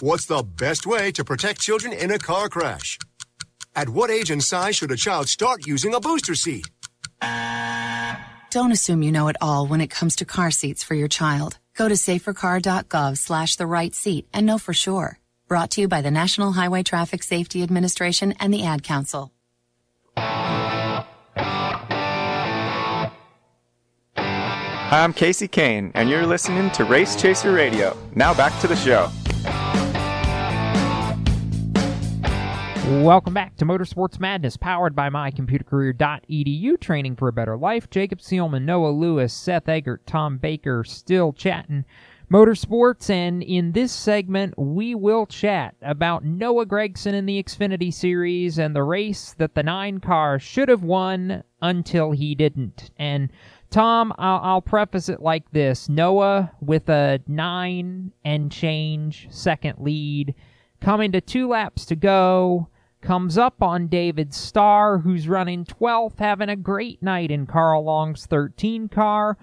What's the best way to protect children in a car crash? At what age and size should a child start using a booster seat? Don't assume you know it all when it comes to car seats for your child. Go to safercar.gov/the right seat and know for sure. Brought to you by the National Highway Traffic Safety Administration and the Ad Council. Hi, I'm Casey Kane, and you're listening to Race Chaser Radio. Now back to the show. Welcome back to Motorsports Madness, powered by mycomputercareer.edu, training for a better life. Jacob Seelman, Noah Lewis, Seth Eggert, Tom Baker, still chatting motorsports, and in this segment, we will chat about Noah Gregson in the Xfinity Series and the race that the 9 car should have won until he didn't. And Tom, I'll preface it like this. Noah with a 9 and change second lead, coming to 2 laps to go, comes up on David Starr, who's running 12th, having a great night in Carl Long's 13 car.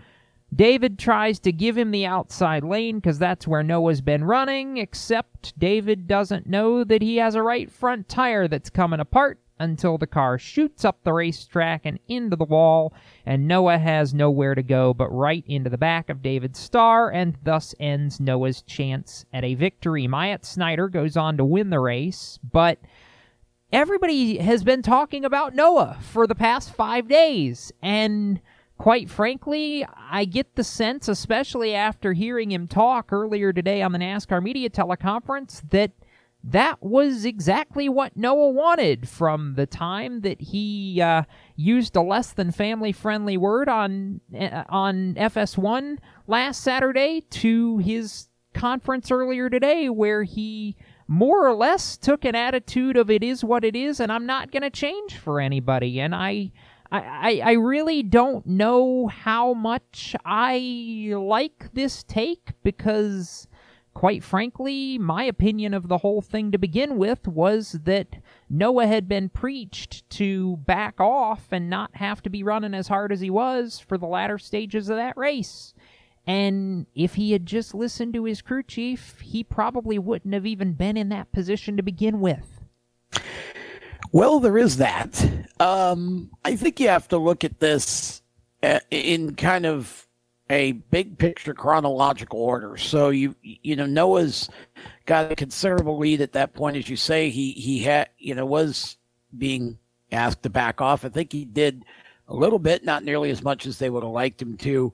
David tries to give him the outside lane because that's where Noah's been running, except David doesn't know that he has a right front tire that's coming apart until the car shoots up the racetrack and into the wall, and Noah has nowhere to go but right into the back of David Starr, and thus ends Noah's chance at a victory. Myatt Snider goes on to win the race, but everybody has been talking about Noah for the past 5 days, and Quite frankly, I get the sense, especially after hearing him talk earlier today on the NASCAR media teleconference, that that was exactly what Noah wanted from the time that he used a less than family-friendly word on FS1 last Saturday to his conference earlier today, where he more or less took an attitude of it is what it is and I'm not going to change for anybody. And I really don't know how much I like this take because, quite frankly, my opinion of the whole thing to begin with was that Noah had been preached to back off and not have to be running as hard as he was for the latter stages of that race. And if he had just listened to his crew chief, he probably wouldn't have even been in that position to begin with. Well, there is that. I think you have to look at this in kind of a big picture chronological order. So, you know, Noah's got a considerable lead at that point. As you say, he was being asked to back off. I think he did a little bit, not nearly as much as they would have liked him to.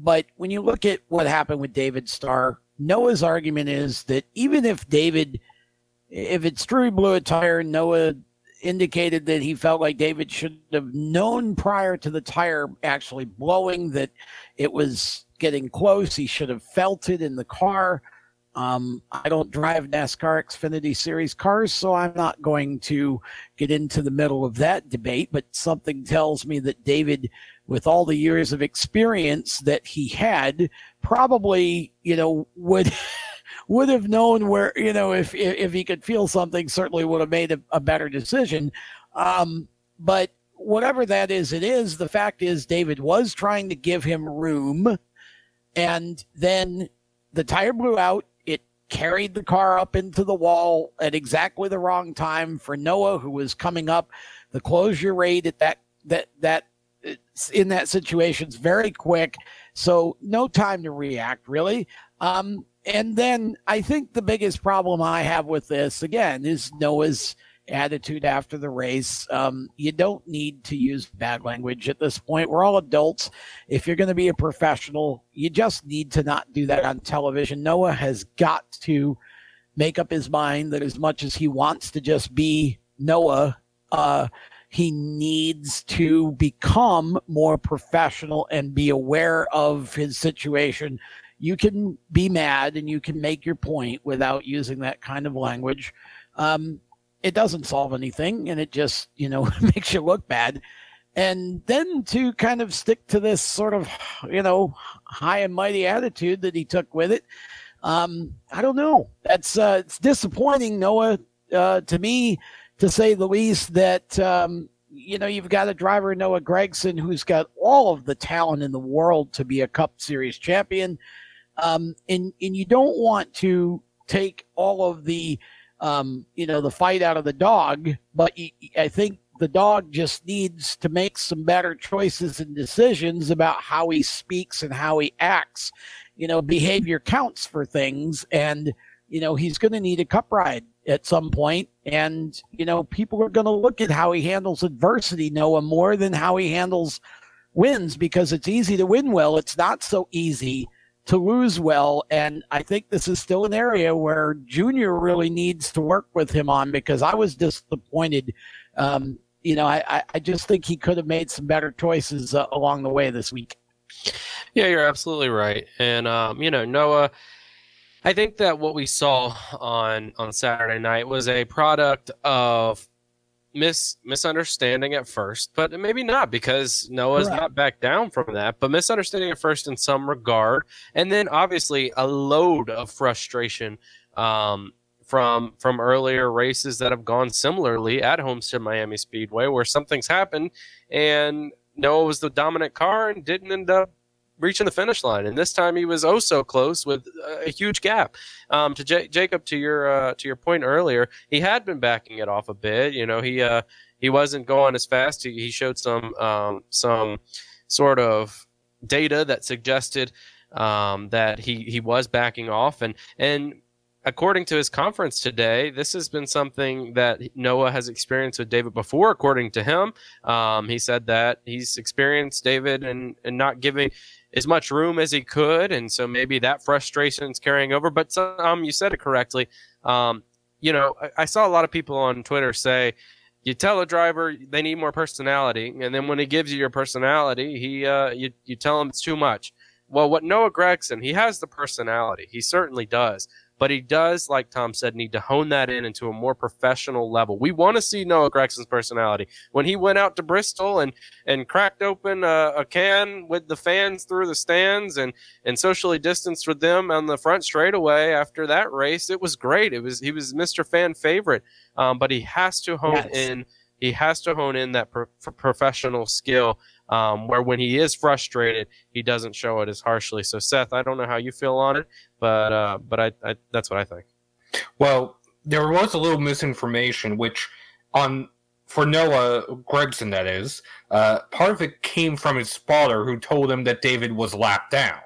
But when you look at what happened with David Starr, Noah's argument is that even if If it's true he blew a tire, Noah indicated that he felt like David should have known prior to the tire actually blowing that it was getting close. He should have felt it in the car. I don't drive NASCAR Xfinity Series cars, so I'm not going to get into the middle of that debate, but something tells me that David, with all the years of experience that he had, probably, would have known where, if he could feel something, certainly would have made a better decision. But whatever that is, it is. The fact is David was trying to give him room, and then the tire blew out. It carried the car up into the wall at exactly the wrong time for Noah, who was coming up. The closure rate at that in that situation is very quick, so no time to react, really. And then I think the biggest problem I have with this, again, is Noah's attitude after the race. You don't need to use bad language at this point. We're all adults. If you're going to be a professional, you just need to not do that on television. Noah has got to make up his mind that as much as he wants to just be Noah, he needs to become more professional and be aware of his situation. You can be mad and you can make your point without using that kind of language. It doesn't solve anything, and it just, makes you look bad. And then to kind of stick to this sort of, high and mighty attitude that he took with it. I don't know. That's it's disappointing, Noah, to me, to say the least, that, you've got a driver, Noah Gregson, who's got all of the talent in the world to be a Cup Series champion. And you don't want to take all of the, the fight out of the dog, but I think the dog just needs to make some better choices and decisions about how he speaks and how he acts. Behavior counts for things, and, he's going to need a cup ride at some point. And, people are going to look at how he handles adversity, Noah, more than how he handles wins, because it's easy to win well. It's not so easy to lose well, and I think this is still an area where Junior really needs to work with him on, because I was disappointed. I just think he could have made some better choices along the way this week. Yeah, you're absolutely right. And, Noah, I think that what we saw on Saturday night was a product of misunderstanding at first, but maybe not, because Noah's not back down from that, but misunderstanding at first in some regard, and then obviously a load of frustration from earlier races that have gone similarly at Homestead Miami Speedway, where something's happened and Noah was the dominant car and didn't end up reaching the finish line, and this time he was oh so close with a huge gap. To Jacob, to your point earlier, he had been backing it off a bit. He wasn't going as fast. He showed some sort of data that suggested that he was backing off, and according to his conference today, this has been something that Noah has experienced with David before, according to him. He said that he's experienced David and not giving as much room as he could, and so maybe that frustration is carrying over. But you said it correctly. You know, I saw a lot of people on Twitter say, you tell a driver they need more personality, and then when he gives you your personality, you tell him it's too much. Well, what Noah Gragson, he has the personality. He certainly does. But he does, like Tom said, need to hone that in into a more professional level. We want to see Noah Gregson's personality. When he went out to Bristol and cracked open a can with the fans through the stands and socially distanced with them on the front straightaway after that race, it was great. He was Mr. Fan favorite. But he has to hone in. He has to hone in that professional skill where when he is frustrated, he doesn't show it as harshly. So, Seth, I don't know how you feel on it, but that's what I think. Well, there was a little misinformation, which for Noah Gragson, that is, part of it came from his spotter who told him that David was lap down.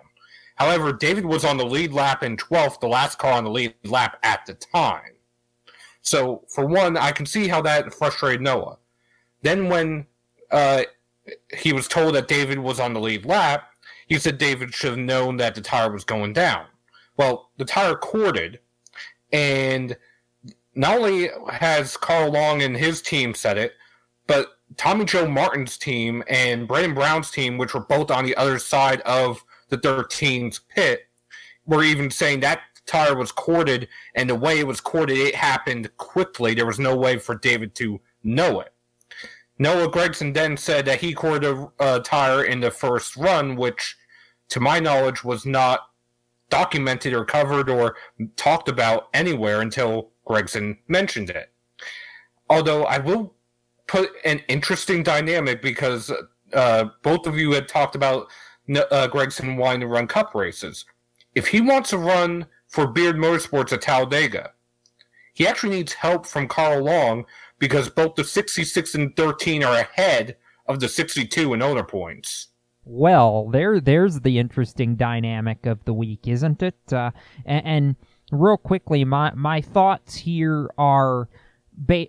However, David was on the lead lap in 12th, the last car on the lead lap at the time. So, for one, I can see how that frustrated Noah. Then when he was told that David was on the lead lap, he said David should have known that the tire was going down. Well, the tire corded, and not only has Carl Long and his team said it, but Tommy Joe Martin's team and Brandon Brown's team, which were both on the other side of the 13's pit, were even saying that tire was corded, and the way it was corded, it happened quickly. There was no way for David to know it. Noah Gragson then said that he corded a tire in the first run, which, to my knowledge, was not documented or covered or talked about anywhere until Gragson mentioned it. Although I will put an interesting dynamic because both of you had talked about Gragson wanting to run cup races. If he wants to run for Beard Motorsports at Talladega, he actually needs help from Carl Long because both the 66 and 13 are ahead of the 62 in owner points. Well, there's the interesting dynamic of the week, isn't it? And real quickly, my thoughts here are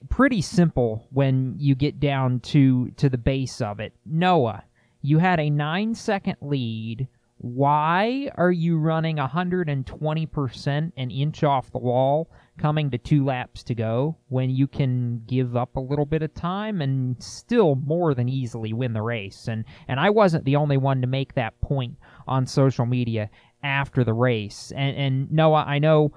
pretty simple when you get down to the base of it. Noah, you had a 9-second lead. Why are you running 120% an inch off the wall coming to 2 laps to go when you can give up a little bit of time and still more than easily win the race? And I wasn't the only one to make that point on social media after the race. And Noah, I know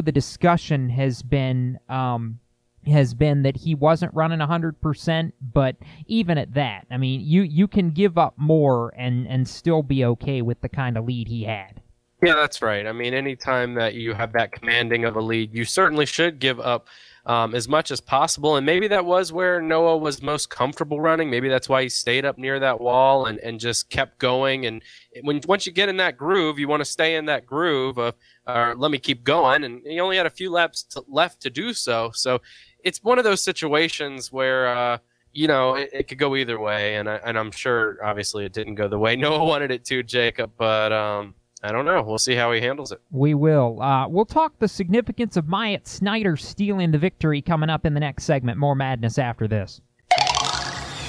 the discussion has been that he wasn't running 100%, but even at that, I mean, you can give up more and still be okay with the kind of lead he had. Yeah, that's right. I mean, any time that you have that commanding of a lead, you certainly should give up as much as possible. And maybe that was where Noah was most comfortable running. Maybe that's why he stayed up near that wall and just kept going. And once you get in that groove, you want to stay in that groove of, let me keep going. And he only had a few laps left to do so. So it's one of those situations where, it could go either way. And I'm sure, obviously, it didn't go the way Noah wanted it to, Jacob. But I don't know. We'll see how he handles it. We will. We'll talk the significance of Myatt Snider stealing the victory coming up in the next segment. More madness after this.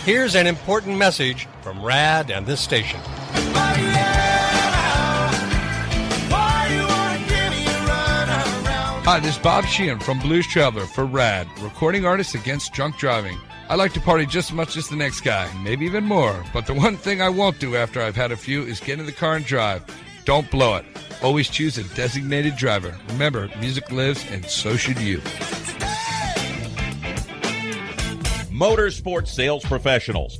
Here's an important message from Rad and this station. Hi, this is Bob Sheehan from Blues Traveler for Rad, recording artists against drunk driving. I like to party just as much as the next guy, maybe even more. But the one thing I won't do after I've had a few is get in the car and drive. Don't blow it. Always choose a designated driver. Remember, music lives and so should you. Motorsports Sales Professionals.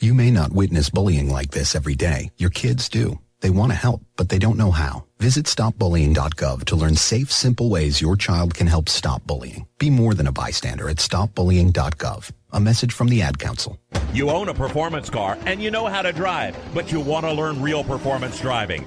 You may not witness bullying like this every day. Your kids do. They want to help, but they don't know how. Visit StopBullying.gov to learn safe, simple ways your child can help stop bullying. Be more than a bystander at StopBullying.gov. A message from the Ad Council. You own a performance car and you know how to drive, but you want to learn real performance driving.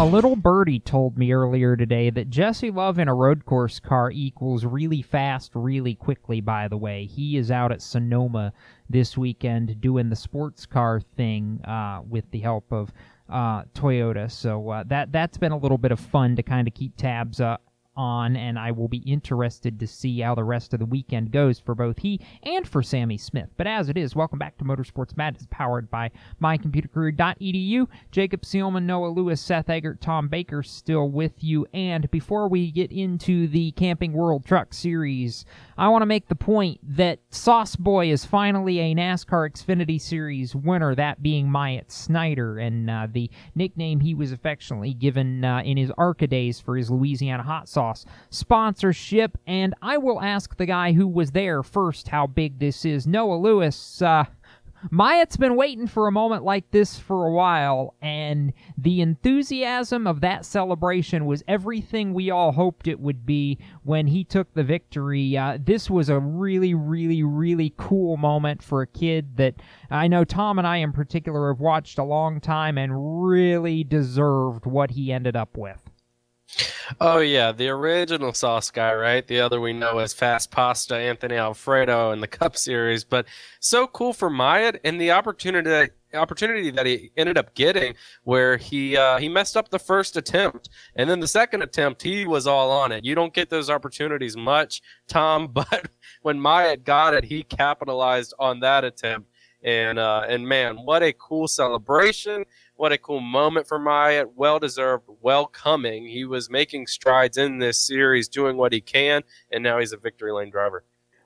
A little birdie told me earlier today that Jesse Love in a road course car equals really fast, really quickly, by the way. He is out at Sonoma this weekend doing the sports car thing with the help of Toyota. So that's been a little bit of fun to kind of keep tabs on, and I will be interested to see how the rest of the weekend goes for both he and for Sammy Smith. But as it is, welcome back to Motorsports Madness, powered by mycomputercareer.edu. Jacob Seelman, Noah Lewis, Seth Eggert, Tom Baker still with you. And before we get into the Camping World Truck Series, I want to make the point that Sauce Boy is finally a NASCAR Xfinity Series winner, that being Myatt Snider, and the nickname he was affectionately given in his ARCA days for his Louisiana hot sauce sponsorship. And I will ask the guy who was there first how big this is. Noah Lewis, Myatt's been waiting for a moment like this for a while, and the enthusiasm of that celebration was everything we all hoped it would be when he took the victory. This was a really, really, really cool moment for a kid that I know Tom and I in particular have watched a long time and really deserved what he ended up with. Oh, yeah, the original Sauce guy, right? The other we know as Fast Pasta, Anthony Alfredo in the Cup Series. But so cool for Myatt, and the opportunity that he ended up getting, where he messed up the first attempt, and then the second attempt he was all on it. You don't get those opportunities much, Tom, but when Myatt got it, he capitalized on that attempt. And man, what a cool celebration. What a cool moment for Myatt. Well-deserved, welcoming. He was making strides in this series, doing what he can, and now he's a victory lane driver.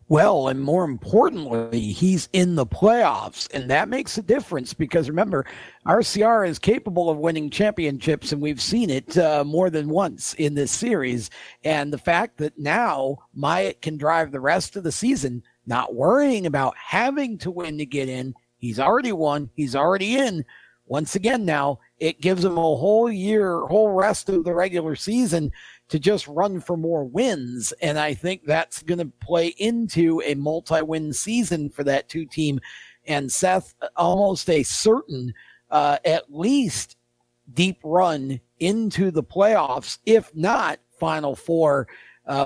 Well, and more importantly, he's in the playoffs, and that makes a difference because, remember, RCR is capable of winning championships, and we've seen it more than once in this series. And the fact that now Myatt can drive the rest of the season, not worrying about having to win to get in. He's already won. He's already in. Once again, now it gives him a whole year, whole rest of the regular season to just run for more wins. And I think that's going to play into a multi-win season for that two-team. And Seth, almost a certain, at least deep run into the playoffs, if not Final Four,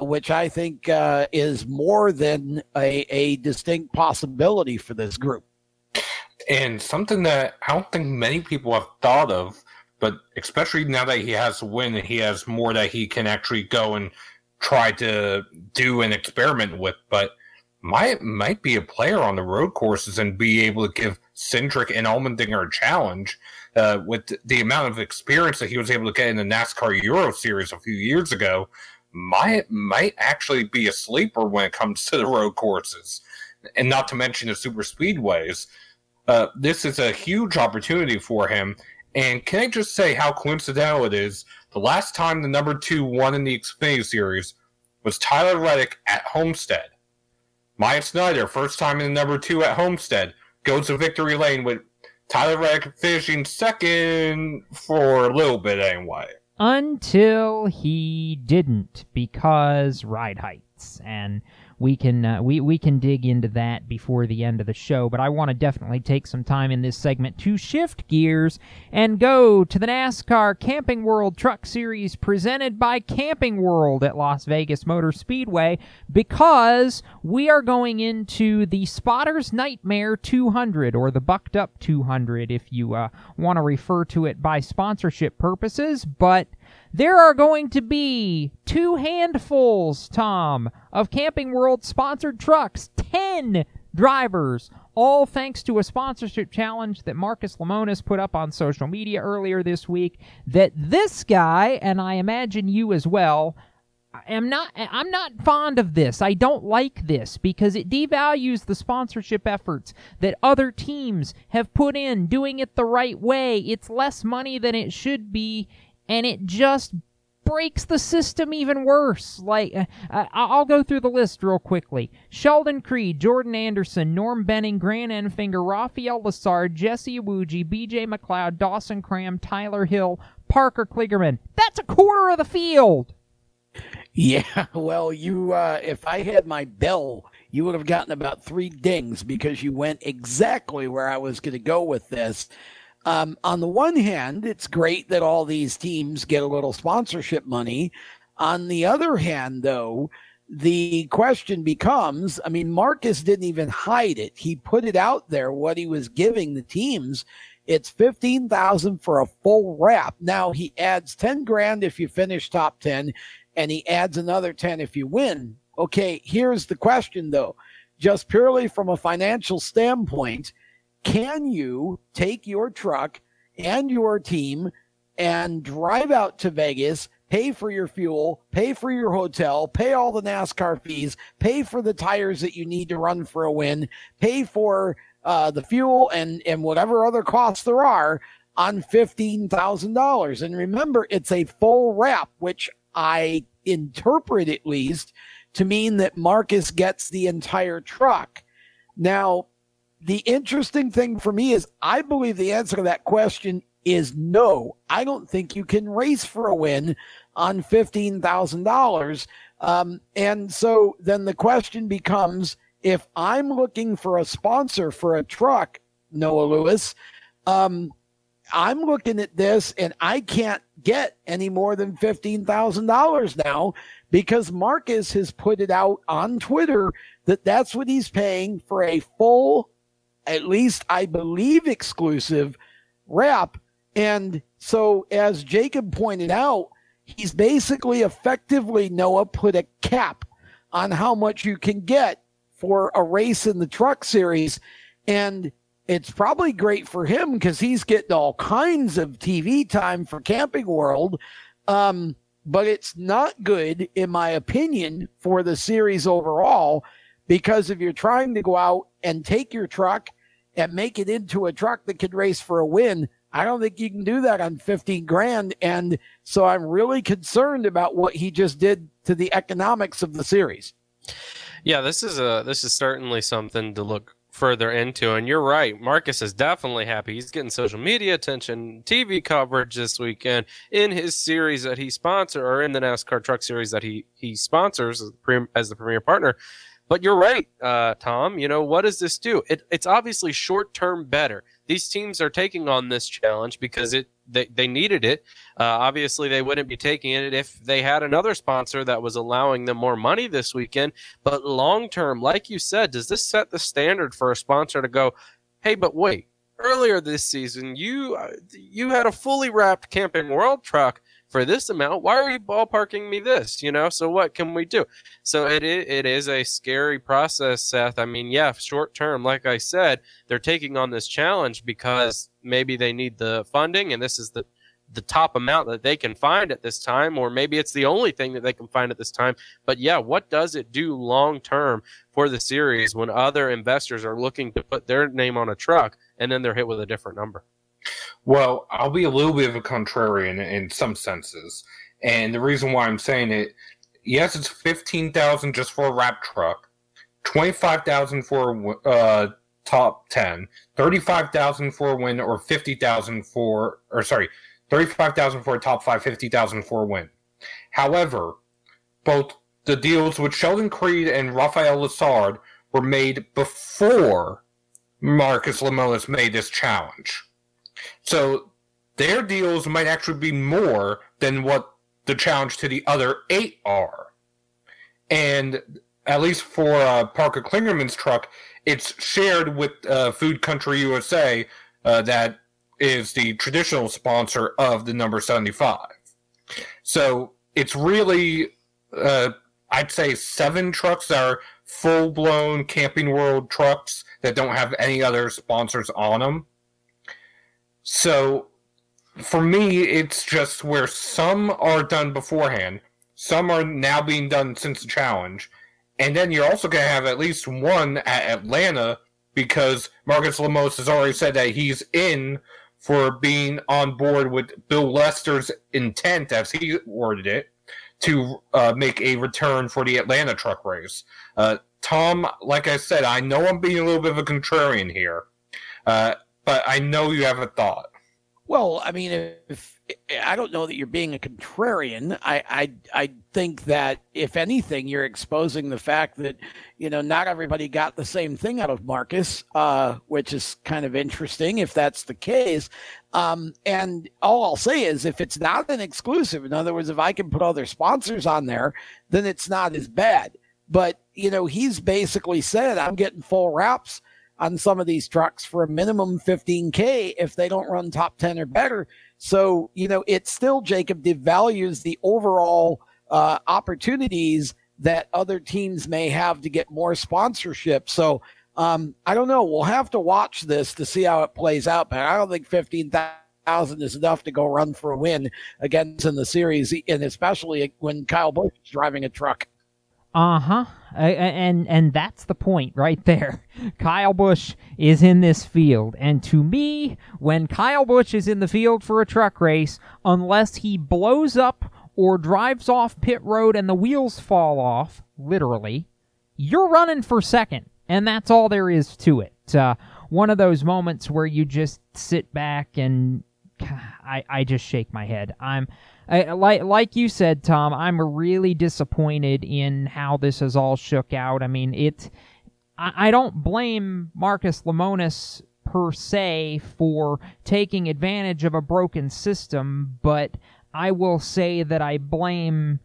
which I think is more than a distinct possibility for this group. And something that I don't think many people have thought of But especially now that he has a win, he has more that he can actually go and try to do an experiment with. But might be a player on the road courses and be able to give Cindric and Allmendinger a challenge with the amount of experience that he was able to get in the NASCAR Euro Series a few years ago. Might actually be a sleeper when it comes to the road courses, and not to mention the super speedways. This is a huge opportunity for him. And can I just say how coincidental it is? The last time the number 2 won in the Xfinity Series was Tyler Reddick at Homestead. Maya Snyder, first time in the number 2 at Homestead, goes to victory lane with Tyler Reddick finishing second for a little bit anyway. Until he didn't, because ride heights, and we can we can dig into that before the end of the show, but I want to definitely take some time in this segment to shift gears and go to the NASCAR Camping World Truck Series presented by Camping World at Las Vegas Motor Speedway, because we are going into the Spotter's Nightmare 200, or the Bucked Up 200 if you want to refer to it by sponsorship purposes, but there are going to be 2 handfuls, Tom, of Camping World-sponsored trucks, 10 drivers, all thanks to a sponsorship challenge that Marcus Lemonis put up on social media earlier this week, that this guy, and I imagine you as well, I'm not fond of this. I don't like this because it devalues the sponsorship efforts that other teams have put in doing it the right way. It's less money than it should be, and it just breaks the system even worse. Like, I'll go through the list real quickly. Sheldon Creed, Jordan Anderson, Norm Benning, Grant Enfinger, Rafael Lassard, Jesse Iwuji, B.J. McLeod, Dawson Cram, Tyler Hill, Parker Kligerman. That's a quarter of the field! Yeah, well, you, if I had my bell, you would have gotten about 3 dings because you went exactly where I was going to go with this. On the one hand, it's great that all these teams get a little sponsorship money. On the other hand, though, the question becomes, I mean, Marcus didn't even hide it. He put it out there, what he was giving the teams. It's $15,000 for a full wrap. Now, he adds $10,000 if you finish top 10, and he adds another $10,000 if you win. Okay, here's the question, though. Just purely from a financial standpoint, can you take your truck and your team and drive out to Vegas, pay for your fuel, pay for your hotel, pay all the NASCAR fees, pay for the tires that you need to run for a win, pay for the fuel and whatever other costs there are on $15,000? And remember, it's a full wrap, which I interpret at least to mean that Marcus gets the entire truck. Now, the interesting thing for me is I believe the answer to that question is no. I don't think you can race for a win on $15,000. And so then the question becomes, if I'm looking for a sponsor for a truck, Noah Lewis, I'm looking at this and I can't get any more than $15,000 now because Marcus has put it out on Twitter that that's what he's paying for a full, at least I believe, exclusive wrap. And so as Jacob pointed out, he's basically effectively, Noah, put a cap on how much you can get for a race in the truck series. And it's probably great for him because he's getting all kinds of TV time for Camping World. But it's not good, in my opinion, for the series overall, because if you're trying to go out and take your truck and make it into a truck that could race for a win, I don't think you can do that on $15,000. And so I'm really concerned about what he just did to the economics of the series. Yeah, this is certainly something to look further into. And you're right. Marcus is definitely happy. He's getting social media attention, TV coverage this weekend in his series that he sponsors, or in the NASCAR truck series that he sponsors as the premier partner. But you're right, Tom. You know, what does this do? It's obviously short-term better. These teams are taking on this challenge because they needed it. Obviously, they wouldn't be taking it if they had another sponsor that was allowing them more money this weekend. But long-term, like you said, does this set the standard for a sponsor to go, hey, but wait, Earlier this season, you had a fully wrapped Camping World truck for this amount. Why are you ballparking me this? You know, so what can we do? So it is a scary process, Seth. I mean, yeah, short term, like I said, they're taking on this challenge because maybe they need the funding, and this is the top amount that they can find at this time, or maybe it's the only thing that they can find at this time. But yeah, what does it do long term for the series when other investors are looking to put their name on a truck and then they're hit with a different number? Well, I'll be a little bit of a contrarian in some senses. And the reason why I'm saying it, yes, it's $15,000 just for a wrap truck, $25,000 for a top 10, $35,000 for a win, or $50,000 for, or sorry, $35,000 for a top 5, $50,000 for a win. However, both the deals with Sheldon Creed and Rafael Lassard were made before Marcus Lemonis made this challenge. So their deals might actually be more than what the challenge to the other 8 are. And at least for Parker Klingerman's truck, it's shared with Food Country USA, that is the traditional sponsor of the number 75. So it's really, I'd say 7 trucks that are full-blown Camping World trucks that don't have any other sponsors on them. So for me, it's just where some are done beforehand, some are now being done since the challenge, and then you're also going to have at least one at Atlanta because Marcus Lemonis has already said that he's in for being on board with Bill Lester's intent, as he worded it, to make a return for the Atlanta truck race. Tom, like I said, I know I'm being a little bit of a contrarian here, but I know you have a thought. Well, I mean, if I don't know that you're being a contrarian. I think that, if anything, you're exposing the fact that, you know, not everybody got the same thing out of Marcus, which is kind of interesting if that's the case. And all I'll say is, if it's not an exclusive, in other words, if I can put other sponsors on there, then it's not as bad. But, you know, he's basically said, I'm getting full wraps on some of these trucks for a minimum $15K if they don't run top 10 or better. So, you know, it still, Jacob, devalues the overall opportunities that other teams may have to get more sponsorship. So I don't know. We'll have to watch this to see how it plays out. But I don't think $15,000 is enough to go run for a win against in the series, and especially when Kyle Busch is driving a truck. Uh-huh. And that's the point right there. Kyle Busch is in this field. And to me, when Kyle Busch is in the field for a truck race, unless he blows up or drives off pit road and the wheels fall off, literally, you're running for second. And that's all there is to it. One of those moments where you just sit back and I just shake my head. Like you said, Tom, I'm really disappointed in how this has all shook out. I mean, I don't blame Marcus Lemonis per se for taking advantage of a broken system, but I will say that I blame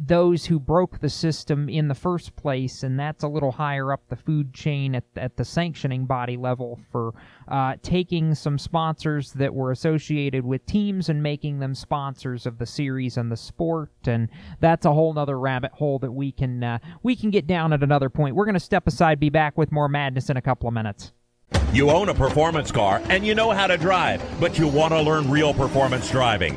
those who broke the system in the first place, and that's a little higher up the food chain at the sanctioning body level, for taking some sponsors that were associated with teams and making them sponsors of the series and the sport. And that's a whole nother rabbit hole that we can get down at another point. We're going to step aside, be back with more madness in a couple of minutes. You own a performance car and you know how to drive, but you want to learn real performance driving.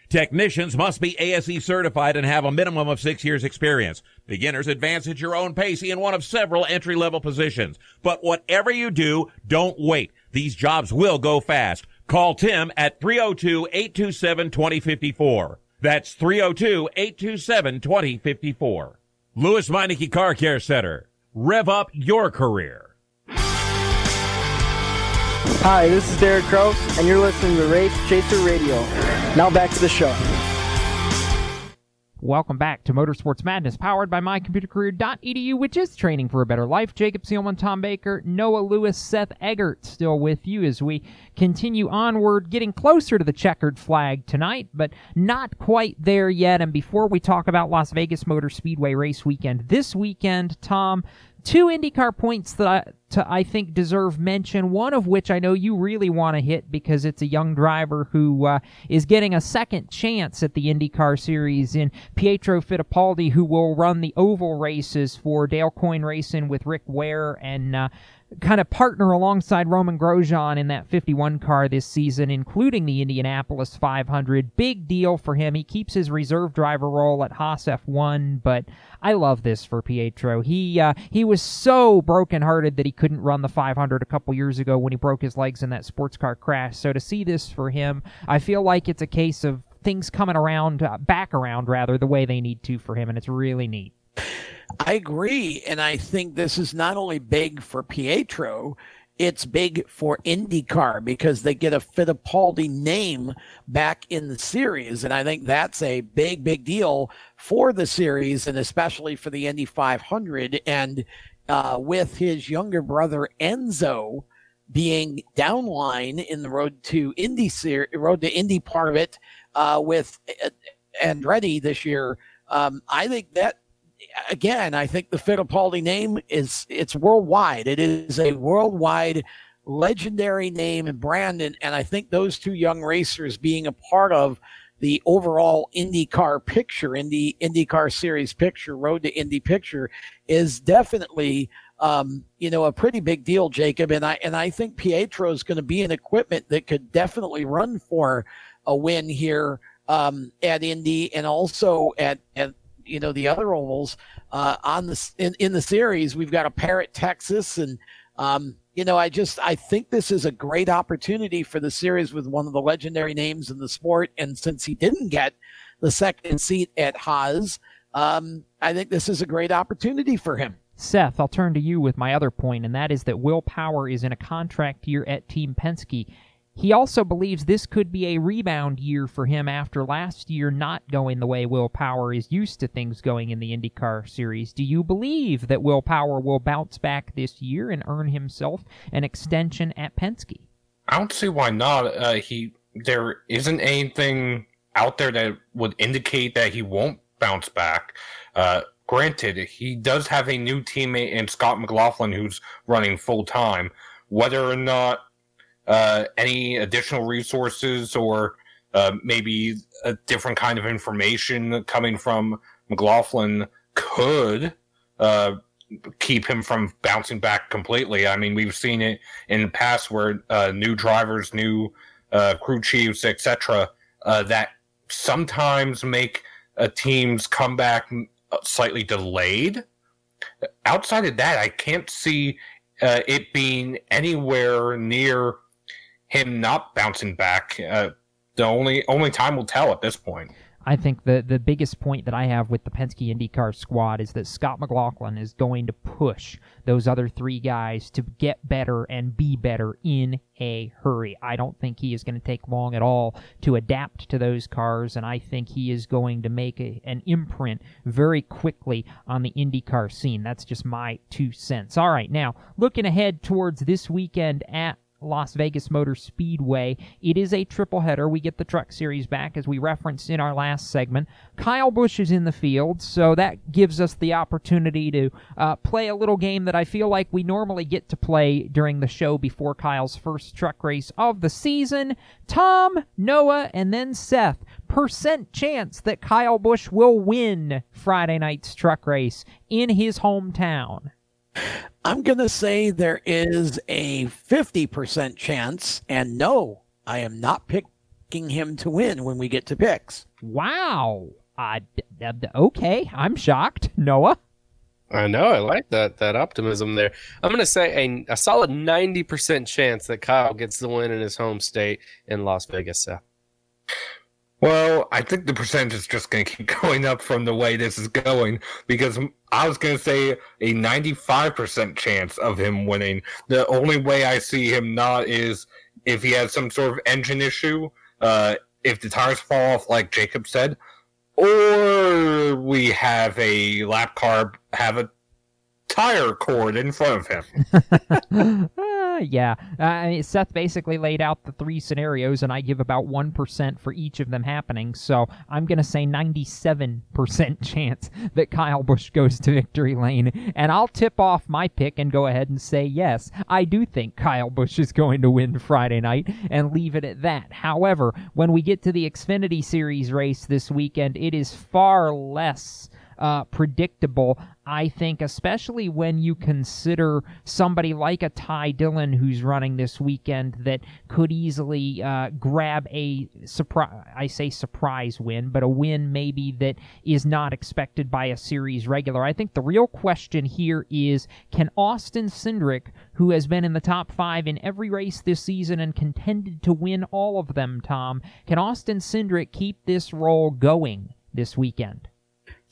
Technicians must be ASE certified and have a minimum of 6 years experience. Beginners advance at your own pace in one of several entry-level positions. But whatever you do, don't wait. These jobs will go fast. Call Tim at 302-827-2054. That's 302-827-2054. Lewis Meineke Car Care Center. Rev up your career. Hi, this is Derek Crow, and you're listening to Race Chaser Radio. Now back to the show. Welcome back to Motorsports Madness, powered by mycomputercareer.edu, which is training for a better life. Jacob Seelman, Tom Baker, Noah Lewis, Seth Eggert still with you as we continue onward, getting closer to the checkered flag tonight, but not quite there yet. And before we talk about Las Vegas Motor Speedway race weekend this weekend, Tom, two IndyCar points that I think deserve mention, one of which I know you really want to hit because it's a young driver who is getting a second chance at the IndyCar Series in Pietro Fittipaldi, who will run the oval races for Dale Coyne Racing with Rick Ware and kind of partner alongside Roman Grosjean in that 51 car this season, including the Indianapolis 500. Big deal for him. He keeps his reserve driver role at Haas F1, but I love this for Pietro. He was so brokenhearted that he couldn't run the 500 a couple years ago when he broke his legs in that sports car crash. So to see this for him, I feel like it's a case of things coming around, back around, the way they need to for him, and it's really neat. I agree, and I think this is not only big for Pietro, it's big for IndyCar because they get a Fittipaldi name back in the series, and I think that's a big, big deal for the series and especially for the Indy 500. And with his younger brother Enzo being downline in the Road to Indy part of it with Andretti this year, I think that. Again, I think the Fittipaldi name it's worldwide. It is a worldwide legendary name and brand. And I think those two young racers being a part of the overall IndyCar picture, IndyCar series picture, Road to Indy picture is definitely, a pretty big deal, Jacob. And I think Pietro is going to be an equipment that could definitely run for a win here at Indy and also at the other ovals in the series. We've got a pair at Texas, and I think this is a great opportunity for the series with one of the legendary names in the sport. And since he didn't get the second seat at Haas, I think this is a great opportunity for him. Seth, I'll turn to you with my other point, and that is that Will Power is in a contract year at Team Penske. He also believes this could be a rebound year for him after last year not going the way Will Power is used to things going in the IndyCar series. Do you believe that Will Power will bounce back this year and earn himself an extension at Penske? I don't see why not. There isn't anything out there that would indicate that he won't bounce back. Granted, he does have a new teammate in Scott McLaughlin who's running full-time. whether or not any additional resources or maybe a different kind of information coming from McLaughlin could keep him from bouncing back completely. I mean, we've seen it in the past where new drivers, new crew chiefs, etc., that sometimes make a team's comeback slightly delayed. Outside of that, I can't see it being anywhere near him not bouncing back. The only time will tell at this point. I think the biggest point that I have with the Penske IndyCar squad is that Scott McLaughlin is going to push those other three guys to get better and be better in a hurry. I don't think he is going to take long at all to adapt to those cars, and I think he is going to make an imprint very quickly on the IndyCar scene. That's just my 2 cents. All right, now, looking ahead towards this weekend at Las Vegas Motor Speedway. It is a triple header. We get the Truck Series back, as we referenced in our last segment. Kyle Busch is in the field, so that gives us the opportunity to play a little game that I feel like we normally get to play during the show before Kyle's first truck race of the season. Tom, Noah, and then Seth. Percent chance that Kyle Busch will win Friday night's truck race in his hometown. I'm going to say there is a 50% chance, and no, I am not picking him to win when we get to picks. Wow. Okay, I'm shocked. Noah? I know, I like that optimism there. I'm going to say a solid 90% chance that Kyle gets the win in his home state in Las Vegas. So. Well, I think the percentage is just going to keep going up from the way this is going, because I was going to say a 95% chance of him winning. The only way I see him not is if he has some sort of engine issue, if the tires fall off, like Jacob said, or we have a lap car have a tire cord in front of him. Yeah. Seth basically laid out the three scenarios, and I give about 1% for each of them happening, so I'm going to say 97% chance that Kyle Busch goes to victory lane, and I'll tip off my pick and go ahead and say yes, I do think Kyle Busch is going to win Friday night, and leave it at that. However, when we get to the Xfinity Series race this weekend, it is far less predictable, I think, especially when you consider somebody like a Ty Dillon who's running this weekend that could easily grab a surprise win, but a win maybe that is not expected by a series regular. I think the real question here is, can Austin Cindric, who has been in the top 5 in every race this season and contended to win all of them, Tom, can Austin Cindric keep this role going this weekend?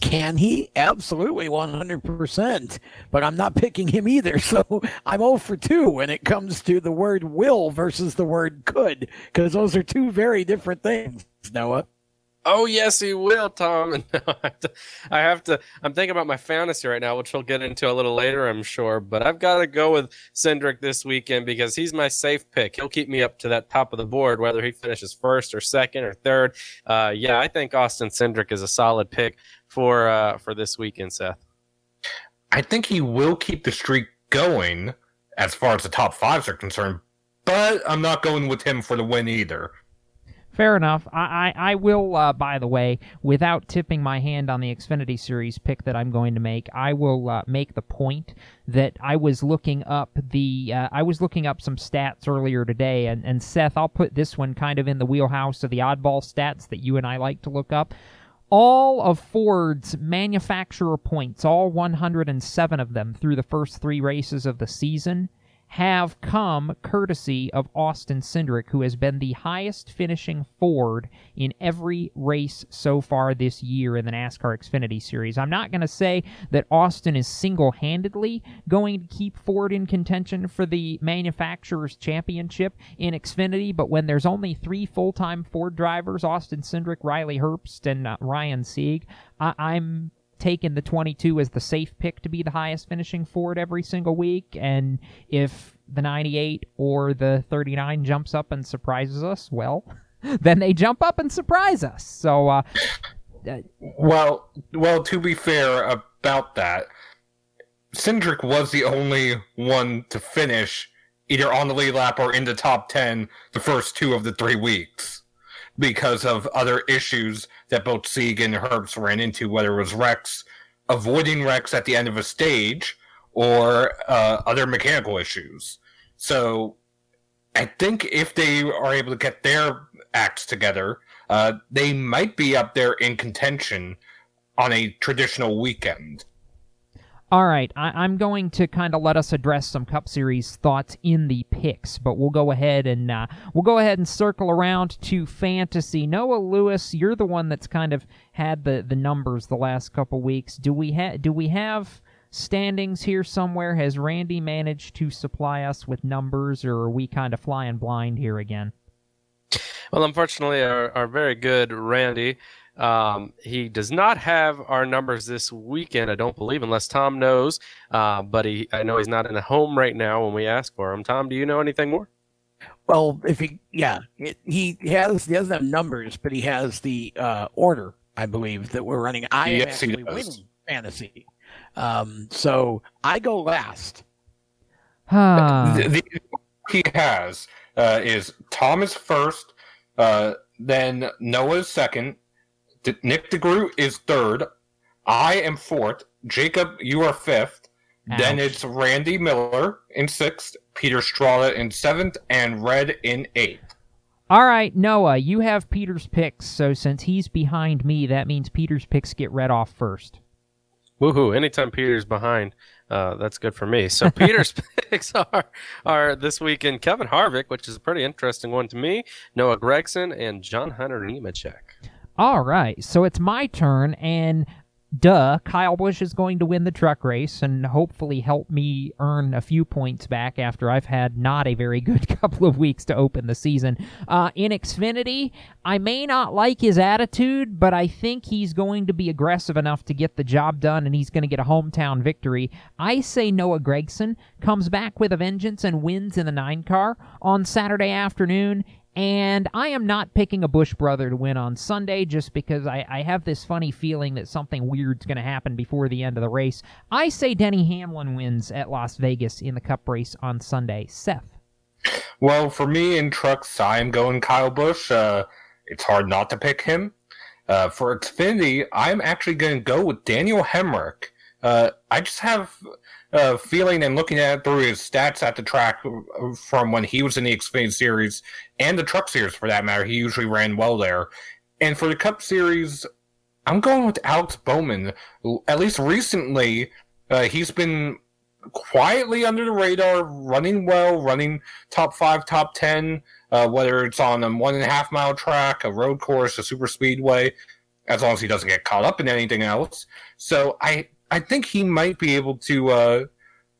Can he? Absolutely, 100%. But I'm not picking him either, so I'm 0 for 2 when it comes to the word will versus the word could, because those are two very different things, Noah. Oh, yes, he will, Tom. And I'm thinking about my fantasy right now, which we'll get into a little later, I'm sure. But I've got to go with Cindric this weekend because he's my safe pick. He'll keep me up to that top of the board, whether he finishes first or second or third. Yeah, I think Austin Cindric is a solid pick for this weekend, Seth. I think he will keep the streak going as far as the top 5s are concerned, but I'm not going with him for the win either. Fair enough. I will, by the way, without tipping my hand on the Xfinity Series pick that I'm going to make, I will make the point that I was looking up some stats earlier today, and Seth, I'll put this one kind of in the wheelhouse of the oddball stats that you and I like to look up. All of Ford's manufacturer points, all 107 of them through the first 3 races of the season, have come courtesy of Austin Cindric, who has been the highest finishing Ford in every race so far this year in the NASCAR Xfinity Series. I'm not going to say that Austin is single-handedly going to keep Ford in contention for the Manufacturers' Championship in Xfinity, but when there's only 3 full-time Ford drivers, Austin Cindric, Riley Herbst, and Ryan Sieg, I'm taken the 22 as the safe pick to be the highest finishing Ford every single week, and if the 98 or the 39 jumps up and surprises us, well, then they jump up and surprise us. So well, to be fair about that, Cindric was the only one to finish either on the lead lap or in the top 10 the first 2 of the 3 weeks because of other issues that both Sieg and Herbst ran into, whether it was wrecks, avoiding wrecks at the end of a stage, or other mechanical issues. So I think if they are able to get their acts together, they might be up there in contention on a traditional weekend. All right, I'm going to kind of let us address some Cup Series thoughts in the picks, but we'll go ahead and circle around to fantasy. Noah Lewis, you're the one that's kind of had the numbers the last couple weeks. Do we have standings here somewhere? Has Randy managed to supply us with numbers, or are we kind of flying blind here again? Well, unfortunately, our very good Randy, he does not have our numbers this weekend, I don't believe, unless Tom knows. But I know he's not in a home right now when we ask for him. Tom, do you know anything more? Well, he doesn't have numbers, but he has the order, I believe, that we're running. I am actually winning fantasy. So I go last. The he has is Tom is first, then Noah is second, Nick DeGroot is third, I am fourth, Jacob, you are fifth, then it's Randy Miller in sixth, Peter Strada in seventh, and Red in eighth. All right, Noah, you have Peter's picks, so since he's behind me, that means Peter's picks get read off first. Woohoo! Anytime Peter's behind, that's good for me. So Peter's picks are this weekend Kevin Harvick, which is a pretty interesting one to me, Noah Gragson, and John Hunter Nemechek. All right, so it's my turn, and Kyle Busch is going to win the truck race and hopefully help me earn a few points back after I've had not a very good couple of weeks to open the season. In Xfinity, I may not like his attitude, but I think he's going to be aggressive enough to get the job done, and he's going to get a hometown victory. I say Noah Gragson comes back with a vengeance and wins in the 9 car on Saturday afternoon. And I am not picking a Busch brother to win on Sunday just because I have this funny feeling that something weird's going to happen before the end of the race. I say Denny Hamlin wins at Las Vegas in the Cup race on Sunday. Seth? Well, for me in trucks, I am going Kyle Busch. It's hard not to pick him. For Xfinity, I'm actually going to go with Daniel Hemrick. I just have a feeling and looking at it through his stats at the track from when he was in the Xfinity Series and the Truck Series for that matter. He usually ran well there. And for the Cup Series, I'm going with Alex Bowman. At least recently, he's been quietly under the radar, running well, running top 5, top 10, whether it's on a 1.5 mile track, a road course, a super speedway, as long as he doesn't get caught up in anything else. So I think he might be able to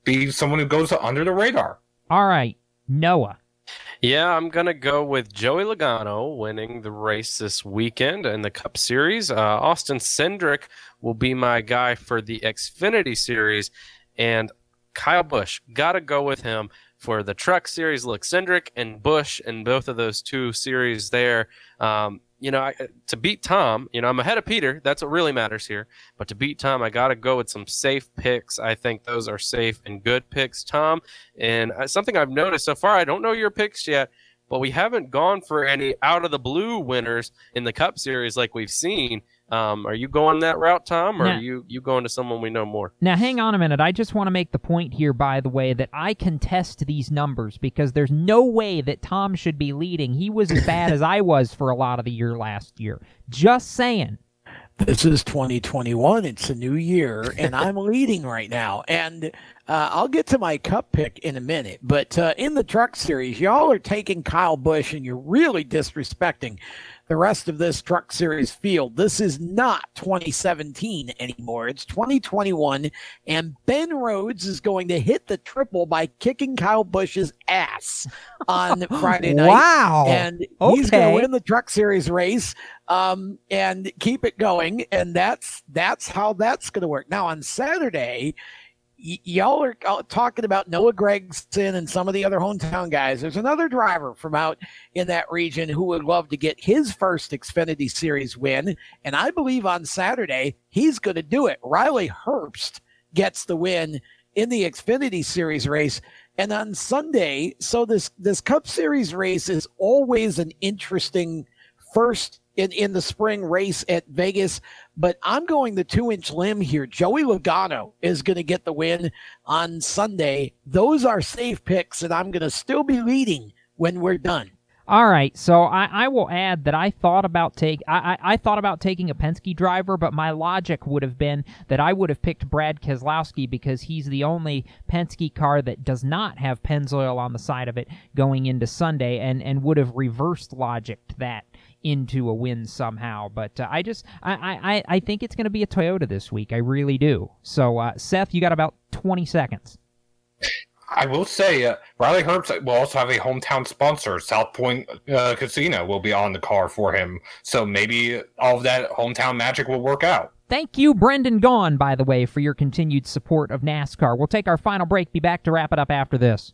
be someone who goes under the radar. All right, Noah. Yeah, I'm going to go with Joey Logano winning the race this weekend in the Cup Series. Austin Cindric will be my guy for the Xfinity Series. And Kyle Busch, got to go with him for the Truck Series. Look, Cindric and Busch in both of those two series there, to beat Tom, I'm ahead of Peter. That's what really matters here. But to beat Tom, I got to go with some safe picks. I think those are safe and good picks, Tom. And something I've noticed so far, I don't know your picks yet, but we haven't gone for any out-of-the-blue winners in the Cup Series like we've seen. Are you going that route, Tom, or are you going to someone we know more? Now, hang on a minute. I just want to make the point here, by the way, that I contest these numbers because there's no way that Tom should be leading. He was as bad as I was for a lot of the year last year. Just saying. This is 2021. It's a new year, and I'm leading right now. And I'll get to my Cup pick in a minute. But in the Truck Series, y'all are taking Kyle Busch, and you're really disrespecting the rest of this Truck Series field. This is not 2017 anymore. It's 2021, and Ben Rhodes is going to hit the triple by kicking Kyle Busch's ass on Friday night. Wow. And he's going to win the Truck Series race and keep it going, and that's how that's going to work. Now, on Saturday, y'all are talking about Noah Gragson and some of the other hometown guys. There's another driver from out in that region who would love to get his first Xfinity Series win, and I believe on Saturday he's going to do it. Riley Herbst gets the win in the Xfinity Series race, And on Sunday, so this Cup Series race is always an interesting first in the spring race at Vegas. But I'm going the 2-inch limb here. Joey Logano is going to get the win on Sunday. Those are safe picks, and I'm going to still be leading when we're done. All right, so I will add that I thought about taking a Penske driver, but my logic would have been that I would have picked Brad Keselowski because he's the only Penske car that does not have Pennzoil on the side of it going into Sunday, and would have reversed logicked that into a win somehow. But I think it's going to be a Toyota this week. I really do. So Seth, you got about 20 seconds. I will say, Riley Herbst will also have a hometown sponsor. South Point Casino will be on the car for him. So maybe all of that hometown magic will work out. Thank you, Brendan Gaughan, by the way, for your continued support of NASCAR. We'll take our final break. Be back to wrap it up after this.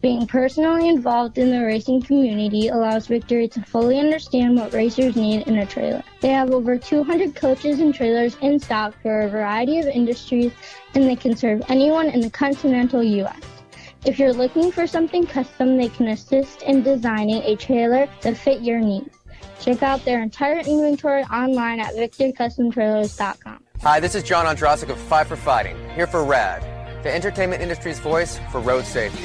Being personally involved in the racing community allows Victory to fully understand what racers need in a trailer. They have over 200 coaches and trailers in stock for a variety of industries, and they can serve anyone in the continental U.S. If you're looking for something custom, they can assist in designing a trailer that fit your needs. Check out their entire inventory online at victorycustomtrailers.com. Hi, this is John Andrasik of Five for Fighting, here for RAD, the entertainment industry's voice for road safety.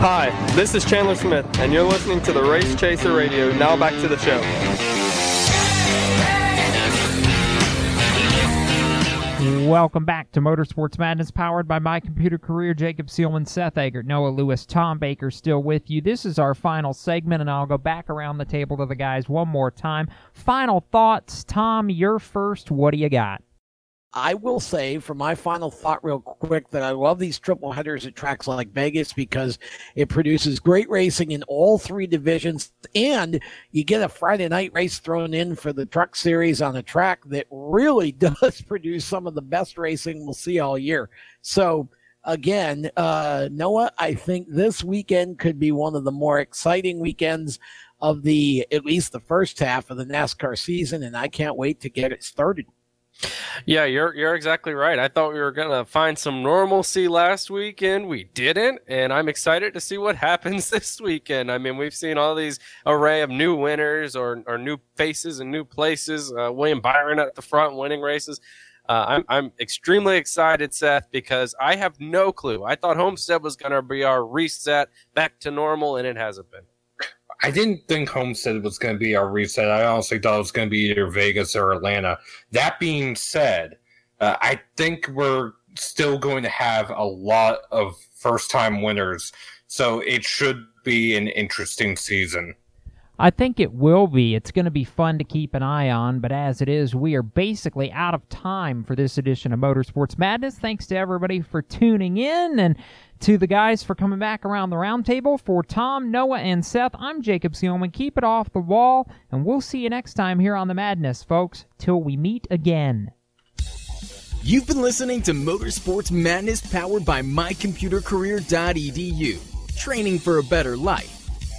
Hi, this is Chandler Smith, and you're listening to the Race Chaser Radio. Now back to the show. Welcome back to Motorsports Madness, powered by My Computer Career. Jacob Seelman, Seth Eggert, Noah Lewis, Tom Baker still with you. This is our final segment, and I'll go back around the table to the guys one more time. Final thoughts. Tom, you're first. What do you got? I will say for my final thought real quick that I love these triple headers at tracks like Vegas because it produces great racing in all three divisions, and you get a Friday night race thrown in for the truck series on a track that really does produce some of the best racing we'll see all year. So again, Noah, I think this weekend could be one of the more exciting weekends of the, at least the first half of the NASCAR season, and I can't wait to get it started. Yeah, you're exactly right. I thought we were going to find some normalcy last weekend. We didn't, and I'm excited to see what happens this weekend. I mean, we've seen all these array of new winners or new faces and new places. William Byron at the front winning races. I'm extremely excited, Seth, because I have no clue. I thought Homestead was going to be our reset back to normal, and it hasn't been. I didn't think Homestead was going to be our reset. I honestly thought it was going to be either Vegas or Atlanta. That being said, I think we're still going to have a lot of first-time winners, so it should be an interesting season. I think it will be. It's going to be fun to keep an eye on, but as it is, we are basically out of time for this edition of Motorsports Madness. Thanks to everybody for tuning in, and to the guys for coming back around the roundtable. For Tom, Noah, and Seth, I'm Jacob Seelman. Keep it off the wall, and we'll see you next time here on The Madness, folks, till we meet again. You've been listening to Motorsports Madness, powered by mycomputercareer.edu. Training for a better life.